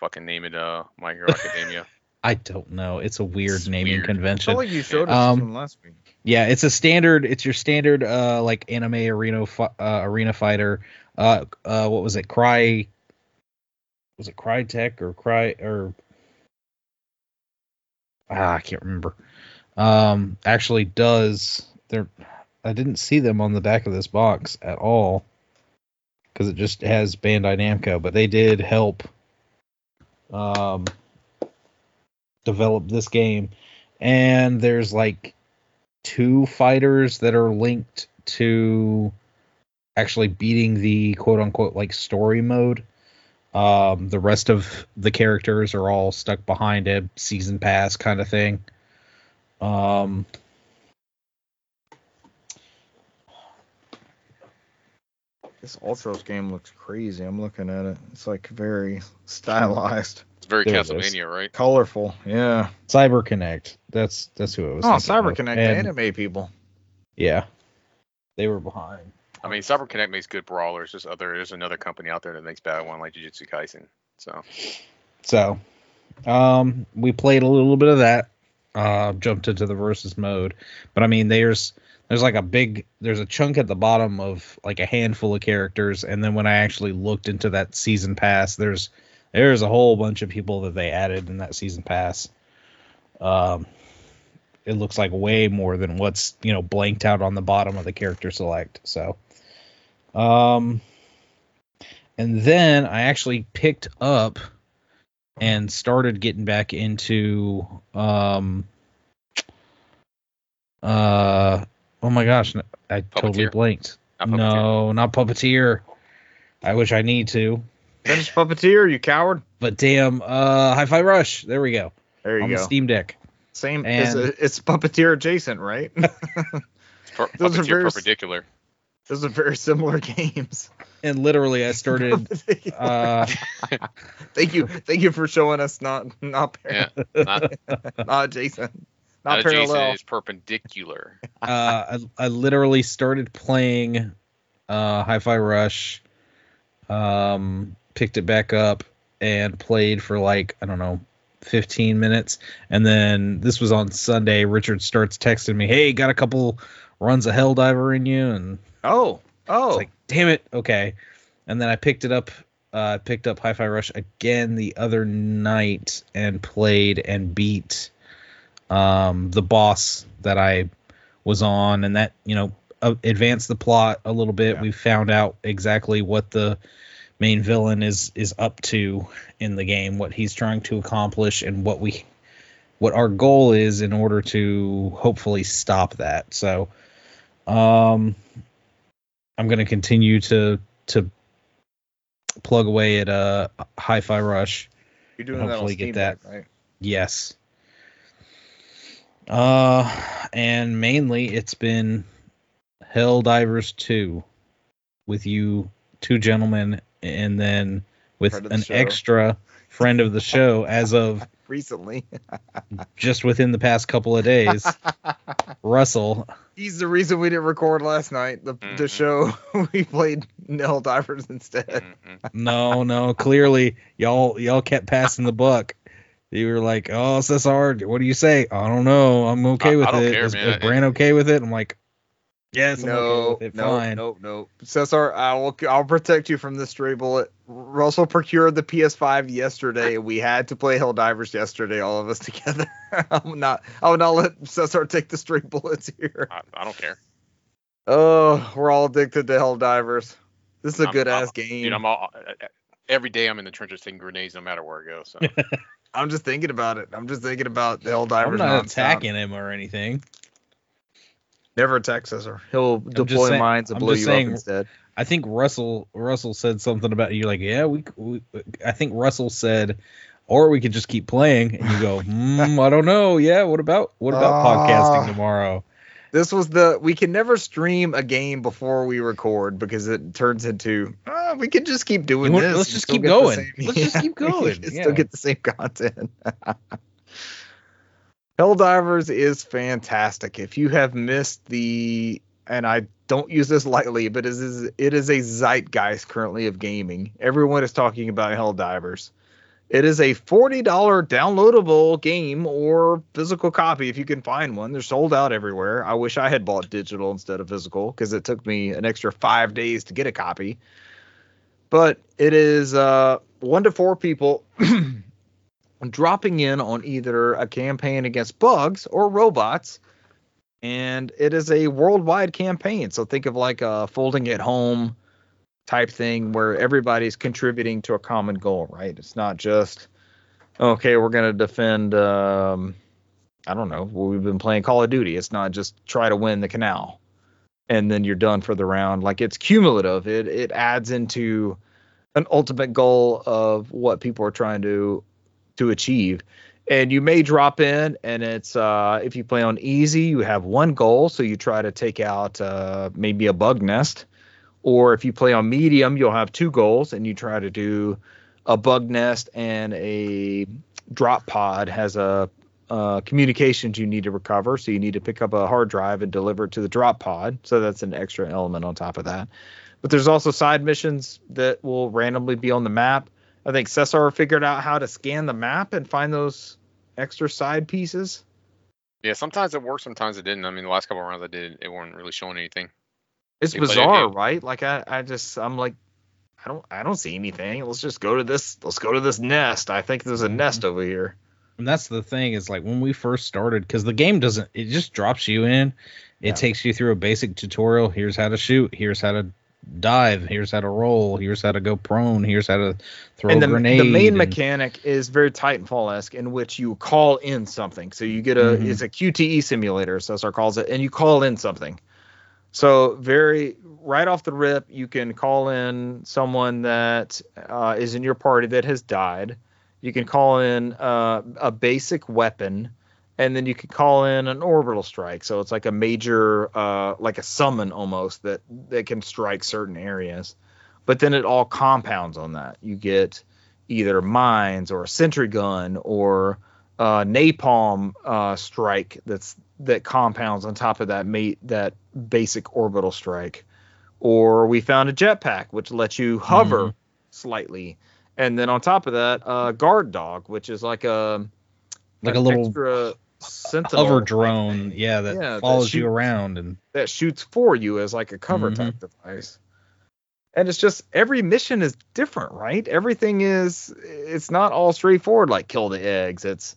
fucking name it. Uh, My Hero Academia. I don't know. It's a weird it's naming weird. convention. I like you showed us um, from last week. Yeah, it's a standard. It's your standard, uh, like anime arena, fi- uh, arena fighter. Uh, uh, what was it? Cry. Was it Crytek or Cry or? Ah, I can't remember. Um, actually does there. I didn't see them on the back of this box at all because it just has Bandai Namco, but they did help um, develop this game. And there's like two fighters that are linked to actually beating the quote unquote like story mode. Um, the rest of the characters are all stuck behind a season pass kind of thing. Um, this Ultros game looks crazy. I'm looking at it. It's like very stylized. It's very there Castlevania, it right? Colorful, yeah. CyberConnect. That's that's who it was. Oh, CyberConnect, anime people. Yeah, they were behind. I mean, CyberConnect makes good brawlers. There's other. There's another company out there that makes bad one like Jujutsu Kaisen. So, so, um, we played a little bit of that. Uh, jumped into the versus mode, but I mean, there's There's like a big, there's a chunk at the bottom of like a handful of characters. And then when I actually looked into that season pass, there's, there's a whole bunch of people that they added in that season pass. Um, it looks like way more than what's, you know, blanked out on the bottom of the character select. So, um, and then I actually picked up and started getting back into, um, uh, oh my gosh, I Puppeteer. totally blanked. Not no, not Puppeteer. I wish I need to. Finish Puppeteer, you coward. But damn, uh, Hi-Fi Rush. There we go. There you on go. On the Steam Deck. Same. And it's, it's Puppeteer adjacent, right? Pu- those Puppeteer are very perpendicular. Those are very similar games. And literally, I started. uh, thank you, thank you for showing us not not par- yeah, not, not adjacent, not, not parallel. Adjacent is perpendicular. Uh, I, I literally started playing uh, Hi-Fi Rush, um, picked it back up and played for like I don't know, fifteen minutes, and then this was on Sunday. Richard starts texting me, "Hey, got a couple runs of Helldiver in you?" And oh, oh, it's like, damn it. Okay. And then I picked it up. I uh, picked up Hi-Fi Rush again the other night and played and beat um, the boss that I was on. And that, you know, uh, advanced the plot a little bit. Yeah. We found out exactly what the main villain is, is up to in the game, what he's trying to accomplish and what we, what our goal is in order to hopefully stop that. So, um, I'm going to continue to to plug away at uh, Hi-Fi Rush. You're doing that on Steam, that. Right? Yes. Uh, and mainly it's been Helldivers two with you two gentlemen, and then with an the extra friend of the show as of recently, just within the past couple of days, Russell. He's the reason we didn't record last night. The mm-hmm. the show we played Helldivers instead. Mm-hmm. No, no. Clearly, y'all y'all kept passing the buck. You were like, "Oh, Cesar, what do you say?" I don't know. I'm okay I, with I don't it. Care, is, man. is Brant okay with it? I'm like, yes. No, I'm okay with it. No, fine. no, no. Cesar, I'll I'll protect you from this stray bullet. Russell procured the P S five yesterday. We had to play Helldivers yesterday, all of us together. I'm not, I would not let Cesar take the straight bullets here. I, I don't care. Oh, we're all addicted to Helldivers. This is a I'm, good I'm, ass game. Dude, I'm all, every day I'm in the trenches taking grenades no matter where I go. So I'm just thinking about it. I'm just thinking about the Helldivers. I'm not nonstop. attacking him or anything. Never attack Cesar. He'll I'm deploy saying, mines and I'm blow you saying, up instead. I think Russell Russell said something about you like, yeah, we, we. I think Russell said, or we could just keep playing. And you go, mm, I don't know. Yeah, what about what about uh, podcasting tomorrow? This was the we can never stream a game before we record because it turns into oh, we can just keep doing want, this. Let's just keep going. Same, let's yeah, just keep going. We can yeah. Still get the same content. Helldivers is fantastic. If you have missed the and I. Don't use this lightly, but it is, it is a zeitgeist currently of gaming. Everyone is talking about Helldivers. It is a forty dollars downloadable game or physical copy if you can find one. They're sold out everywhere. I wish I had bought digital instead of physical because it took me an extra five days to get a copy. But it is uh, one to four people dropping in on either a campaign against bugs or robots. And it is a worldwide campaign. So think of like a folding at home type thing where everybody's contributing to a common goal, right? It's not just, okay, we're going to defend, um, I don't know, we've been playing Call of Duty. It's not just try to win the canal and then you're done for the round. Like it's cumulative. It, it adds into an ultimate goal of what people are trying to to achieve. And you may drop in, and it's uh, if you play on easy, you have one goal, so you try to take out uh, maybe a bug nest. Or if you play on medium, you'll have two goals, and you try to do a bug nest and a drop pod has a uh, communications you need to recover, so you need to pick up a hard drive and deliver it to the drop pod. So that's an extra element on top of that. But there's also side missions that will randomly be on the map. I think Cesar figured out how to scan the map and find those extra side pieces. Yeah, sometimes it worked, sometimes it didn't. I mean, the last couple of rounds I did, it weren't really showing anything. It's bizarre, right? Like I, I just, I'm like, I don't, I don't see anything. Let's just go to this. Let's go to this nest. I think there's a nest over here. And that's the thing is like when we first started, because the game doesn't, it just drops you in. It yeah. takes you through a basic tutorial. Here's how to shoot. Here's how to dive. Here's how to roll. Here's how to go prone. Here's how to throw and the, a grenade. The main and, mechanic is very Titanfall-esque, in which you call in something. So you get a, mm-hmm. it's a Q T E simulator, Cesar calls it, and you call in something. So very right off the rip, you can call in someone that uh, is in your party that has died. You can call in uh, a basic weapon, and then you can call in an orbital strike. So it's like a major, uh, like a summon almost that, that can strike certain areas. But then it all compounds on that. You get either mines or a sentry gun or uh, napalm uh, strike that's that compounds on top of that mate that basic orbital strike. Or we found a jetpack, which lets you hover mm. slightly, and then on top of that, uh guard dog, which is like a like a little extra sentinel hover drone thing. yeah that yeah, follows that shoots, you around and that shoots for you as like a cover mm-hmm. type device. And it's just every mission is different, right? Everything is, it's not all straightforward like kill the eggs. It's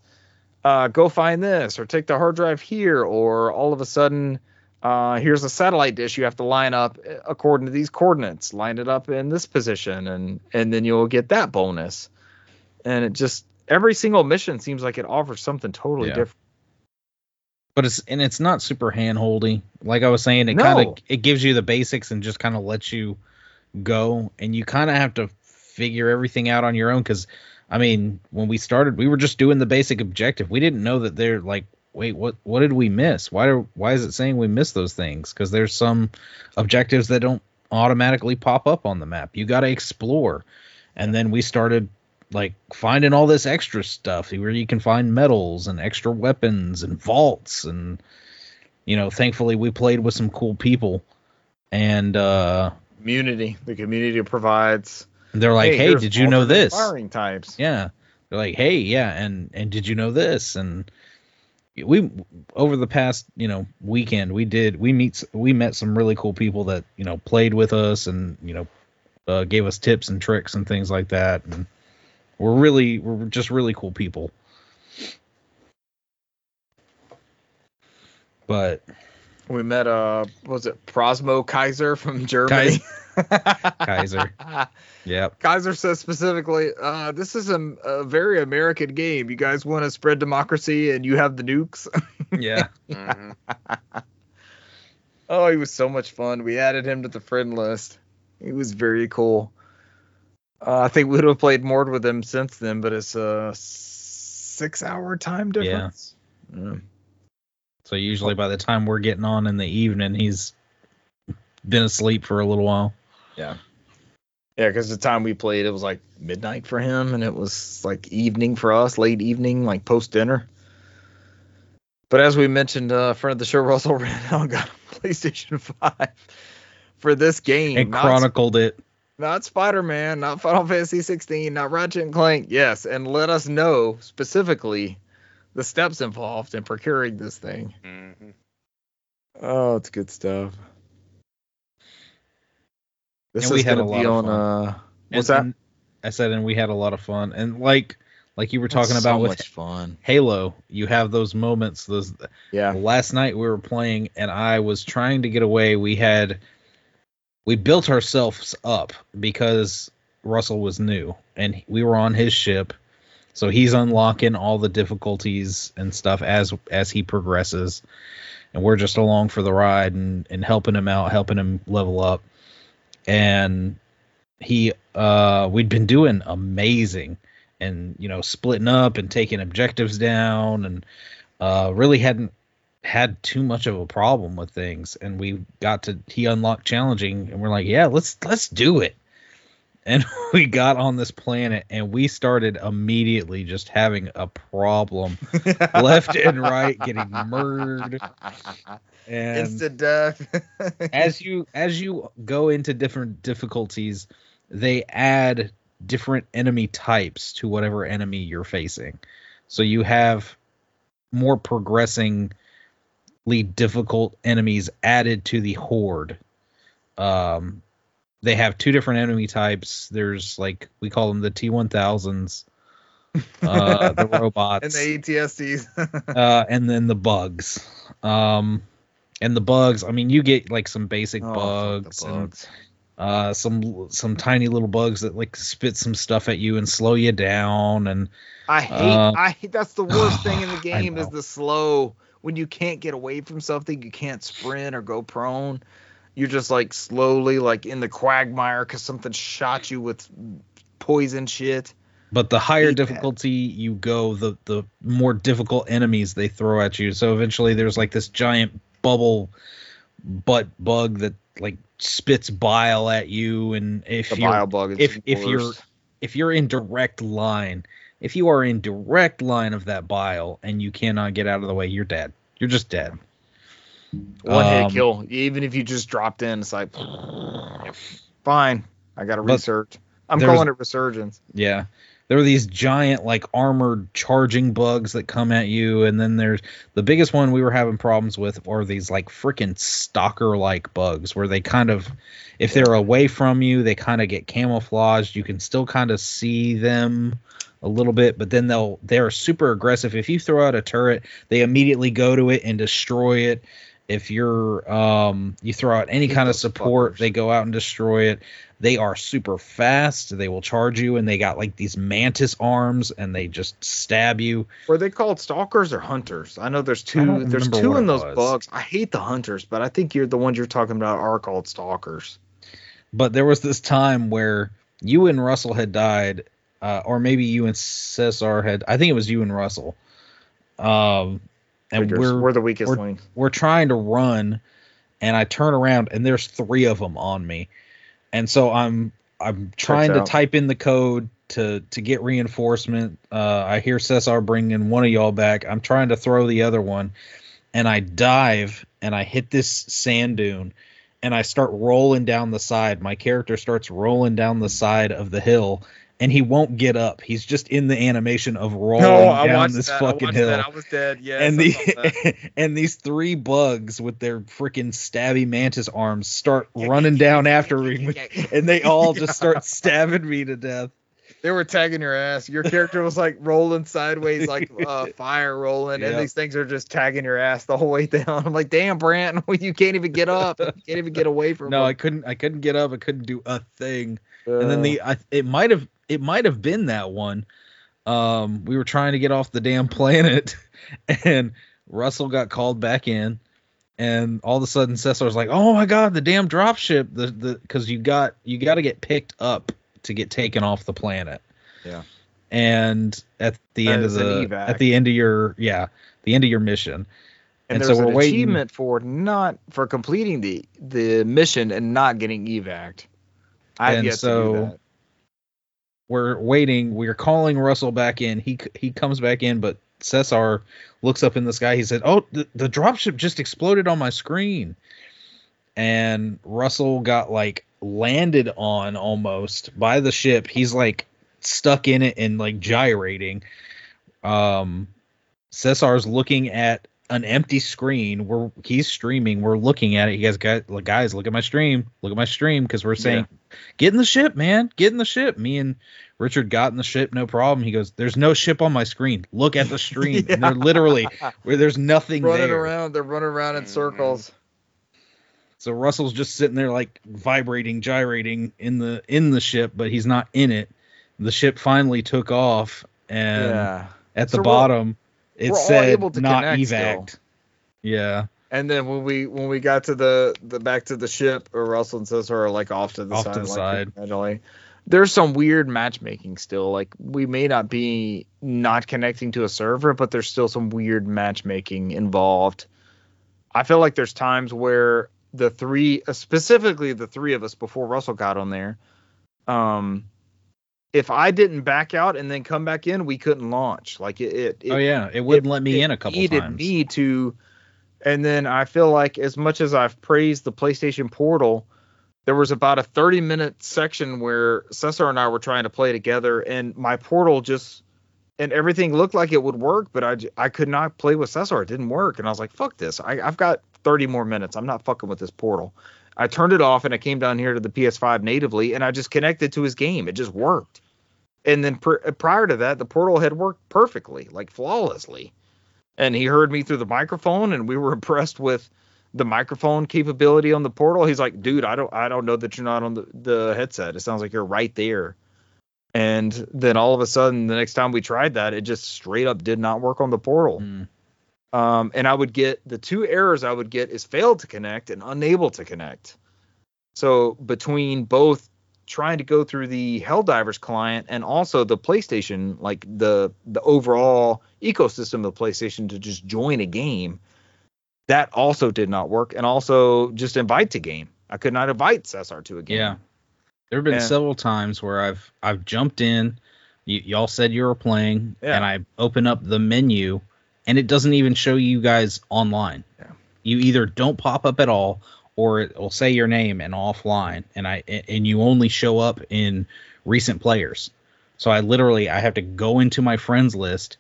Uh, go find this, or take the hard drive here, or all of a sudden, uh, here's a satellite dish you have to line up according to these coordinates. Line it up in this position, and and then you'll get that bonus. And it just every single mission seems like it offers something totally yeah. different. But it's and it's not super hand-holdy. Like I was saying, it no. kind of it gives you the basics and just kind of lets you go, and you kind of have to figure everything out on your own because. I mean, when we started, we were just doing the basic objective. We didn't know that they're like, wait, what What did we miss? Why do, Why is it saying we missed those things? Because there's some objectives that don't automatically pop up on the map. You got to explore. And then we started like finding all this extra stuff where you can find metals and extra weapons and vaults. And, you know, thankfully we played with some cool people. And uh, community, the community provides... They're like, hey, hey did you know this? Firing types. Yeah. They're like, hey, yeah, and and did you know this? And we over the past, you know, weekend, we did we meet we met some really cool people that, you know, played with us and, you know, uh, gave us tips and tricks and things like that. And we're really we're just really cool people. But we met uh was it Prosmo Kaiser from Germany? Kaiser. Kaiser. Yeah. Kaiser says specifically, uh, this is a, a very American game. You guys want to spread democracy and you have the nukes? Yeah. Mm-hmm. Oh, he was so much fun. We added him to the friend list. He was very cool. Uh, I think we would have played more with him since then, but it's a six hour time difference. Yeah. Mm. So usually by the time we're getting on in the evening, he's been asleep for a little while. Yeah. Yeah, because the time we played, it was like midnight for him, and it was like evening for us, late evening, like post-dinner. But as we mentioned, uh, friend of the show, Russell, ran out and got a PlayStation five for this game. And chronicled not, it. Not Spider-Man, not Final Fantasy sixteen, not Ratchet and Clank. Yes, and let us know specifically the steps involved in procuring this thing. Mm-hmm. Oh, it's good stuff. This and we had a lot of fun. On, uh, what's and, that? I said, and we had a lot of fun. And like, like you were talking That's about so with much fun. Halo, you have those moments. Those, yeah. Last night we were playing, and I was trying to get away. We had, we built ourselves up because Russell was new, and we were on his ship, so he's unlocking all the difficulties and stuff as as he progresses, and we're just along for the ride and and helping him out, helping him level up. And he, uh, we'd been doing amazing and, you know, splitting up and taking objectives down and, uh, really hadn't had too much of a problem with things. And we got to, he unlocked challenging and we're like, yeah, let's, let's do it. And we got on this planet and we started immediately just having a problem left and right, getting murdered. And instant death. as you as you go into different difficulties, they add different enemy types to whatever enemy you're facing. So you have more progressingly difficult enemies added to the horde. Um, they have two different enemy types. There's like, we call them the T one thousands, uh, the robots, and the A T S Ts, uh, and then the bugs. Um, and the bugs, I mean, you get like some basic oh, bugs, bugs. And, uh, some some tiny little bugs that like spit some stuff at you and slow you down. And I hate, uh, I hate, that's the worst thing in the game is the slow. When you can't get away from something, you can't sprint or go prone. You're just like slowly like in the quagmire because something shot you with poison shit. But the higher difficulty that. you go, the the more difficult enemies they throw at you. So eventually there's like this giant bubble butt bug that like spits bile at you. And if the bile bug is if, if you're if you're in direct line, if you are in direct line of that bile and you cannot get out of the way, you're dead. You're just dead. One hit um, kill. Even if you just dropped in, it's like, fine. I got to research. I'm calling it resurgence. Yeah. There are these giant, like, armored charging bugs that come at you. And then there's the biggest one we were having problems with are these, like, freaking stalker-like bugs where they kind of, if they're away from you, they kind of get camouflaged. You can still kind of see them a little bit, but then they'll, they're super aggressive. If you throw out a turret, they immediately go to it and destroy it. If you're um, you throw out any kind of support, they go out and destroy it. They are super fast. They will charge you, and they got like these mantis arms, and they just stab you. Were they called stalkers or hunters? I know there's two. There's two in those bugs. I hate the hunters, but I think you're the ones you're talking about are called stalkers. But there was this time where you and Russell had died, uh, or maybe you and Cesar had. I think it was you and Russell. Um. And we're, we're the weakest we're, link. We're trying to run, and I turn around, and there's three of them on me. And so I'm I'm trying to type in the code to, to get reinforcement. Uh, I hear Cesar bringing one of y'all back. I'm trying to throw the other one, and I dive, and I hit this sand dune, and I start rolling down the side. My character starts rolling down the side of the hill, and he won't get up. He's just in the animation of rolling no, down this that. fucking I hill. That. I was dead. Yes, and, the, and these three bugs with their freaking stabby mantis arms start yeah, running yeah, down yeah, after yeah, me. Yeah. And they all just yeah. start stabbing me to death. They were tagging your ass. Your character was like rolling sideways, like uh, fire rolling. Yep. And these things are just tagging your ass the whole way down. I'm like, damn, Brant, you can't even get up. You can't even get away from no, them. I couldn't. I couldn't get up. I couldn't do a thing. Uh, and then the I, it might have. It might have been that one. Um, we were trying to get off the damn planet, and Russell got called back in, and all of a sudden Cesar's like, "Oh my god, the damn dropship!" The the because you got you got to get picked up to get taken off the planet. Yeah. And at the that end of the at the end of your yeah the end of your mission, and, and there's so an we're achievement waiting. for not for completing the the mission and not getting evac'd. I've and yet so, to do that. We're waiting. We're calling Russell back in. He he comes back in, but Cesar looks up in the sky. He said, "Oh, the, the dropship just exploded on my screen." And Russell got like landed on almost by the ship. He's like stuck in it and like gyrating. Um, Cesar's looking at an empty screen. We're he's streaming. We're looking at it. He goes, guys, guys, look at my stream. Look at my stream because we're saying. Yeah. Get in the ship, man. Get in the ship. Me and Richard got in the ship, no problem. He goes, "There's no ship on my screen. Look at the stream." yeah. And they're literally where there's nothing running there. around. They're running around in circles. So Russell's just sitting there, like vibrating, gyrating in the in the ship, but he's not in it. The ship finally took off, and yeah. at the so bottom, we're, it we're said "not evac." Still. Yeah. And then when we when we got to the, the back to the ship, or Russell and Cesar are like off to the off side. To the like, side. There's some weird matchmaking still. Like we may not be not connecting to a server, but there's still some weird matchmaking involved. I feel like there's times where the three, specifically the three of us before Russell got on there, um, if I didn't back out and then come back in, we couldn't launch. Like it. it, it oh yeah, it wouldn't it, let me it in a couple needed times. Needed me to. And then I feel like as much as I've praised the PlayStation Portal, there was about a thirty-minute section where Cesar and I were trying to play together, and my Portal just and everything looked like it would work, but I, I could not play with Cesar. It didn't work. And I was like, fuck this. I, I've got thirty more minutes. I'm not fucking with this portal. I turned it off and I came down here to the P S five natively and I just connected to his game. It just worked. And then pr- prior to that, the portal had worked perfectly, like flawlessly. And he heard me through the microphone and we were impressed with the microphone capability on the portal. He's like, dude, I don't I don't know that you're not on the, the headset. It sounds like you're right there. And then all of a sudden, the next time we tried that, it just straight up did not work on the portal. Mm. Um, and I would get the two errors I would get is failed to connect and unable to connect. So between both trying to go through the Helldivers client and also the PlayStation, like the the overall ecosystem of PlayStation to just join a game, that also did not work. And also just invite to game. I could not invite Cesar to a game. Yeah. There have been yeah. several times where I've I've jumped in. Y- y'all said you were playing yeah. and I open up the menu. And it doesn't even show you guys online. Yeah. You either don't pop up at all, or it will say your name and offline. And I and you only show up in recent players. So I literally I have to go into my friends list,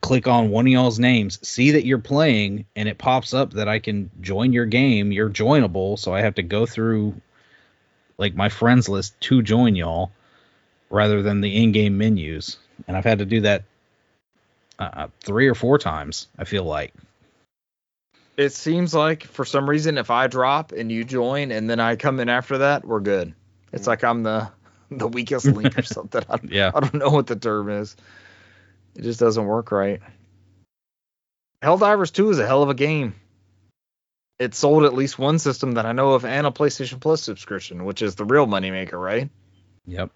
click on one of y'all's names, see that you're playing, and it pops up that I can join your game. You're joinable, so I have to go through like my friends list to join y'all, rather than the in-game menus. And I've had to do that. Uh, three or four times, I feel like. It seems like, for some reason, if I drop and you join and then I come in after that, we're good. It's like I'm the the weakest link or something. I, yeah. I don't know what the term is. It just doesn't work right. Helldivers two is a hell of a game. It sold at least one system that I know of and a PlayStation Plus subscription, which is the real moneymaker, right? Yep.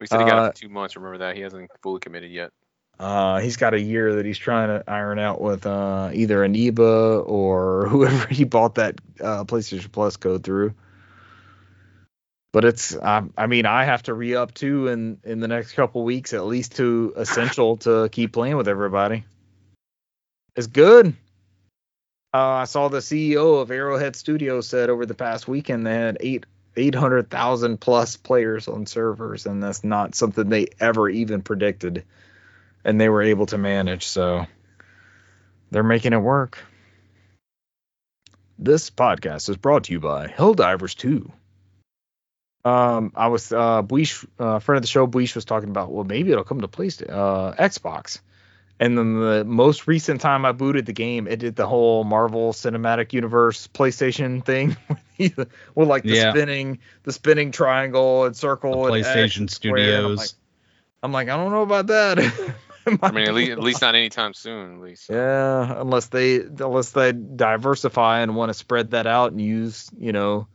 We said he got uh, it for two months. Remember that. He hasn't fully committed yet. Uh, he's got a year that he's trying to iron out with uh, either Aniba or whoever he bought that uh, PlayStation Plus code through. But it's, I, I mean, I have to re-up too in, in the next couple weeks, at least to Essential to keep playing with everybody. It's good. Uh, I saw the C E O of Arrowhead Studios said over the past weekend they had eight eight hundred thousand plus players on servers, and that's not something they ever even predicted. And they were able to manage, so they're making it work. This podcast is brought to you by Helldivers two. Um, I was uh, Buish, uh, friend of the show, Buish was talking about, well, maybe it'll come to PlayStation, uh, Xbox. And then the most recent time I booted the game, it did the whole Marvel Cinematic Universe PlayStation thing with like the yeah. spinning, the spinning triangle and circle. The PlayStation and Studios. Like, I'm like, I don't know about that. I mean, at least, at least not anytime soon, at least. Yeah, unless they unless they diversify and want to spread that out and use, you know.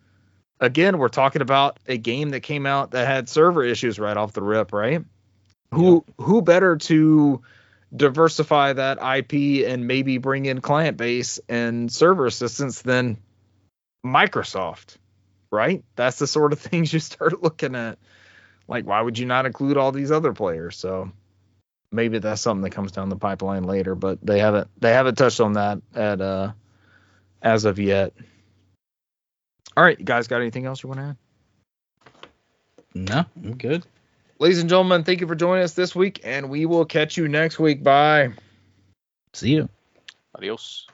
Again, we're talking about a game that came out that had server issues right off the rip, right? Yeah. Who who better to diversify that I P and maybe bring in client base and server assistance than Microsoft, right? That's the sort of things you start looking at. Like, why would you not include all these other players? So maybe that's something that comes down the pipeline later, but they haven't they haven't touched on that at uh, as of yet. All right, you guys got anything else you want to add? No, I'm good. Ladies and gentlemen, thank you for joining us this week, and we will catch you next week. Bye. See you. Adios.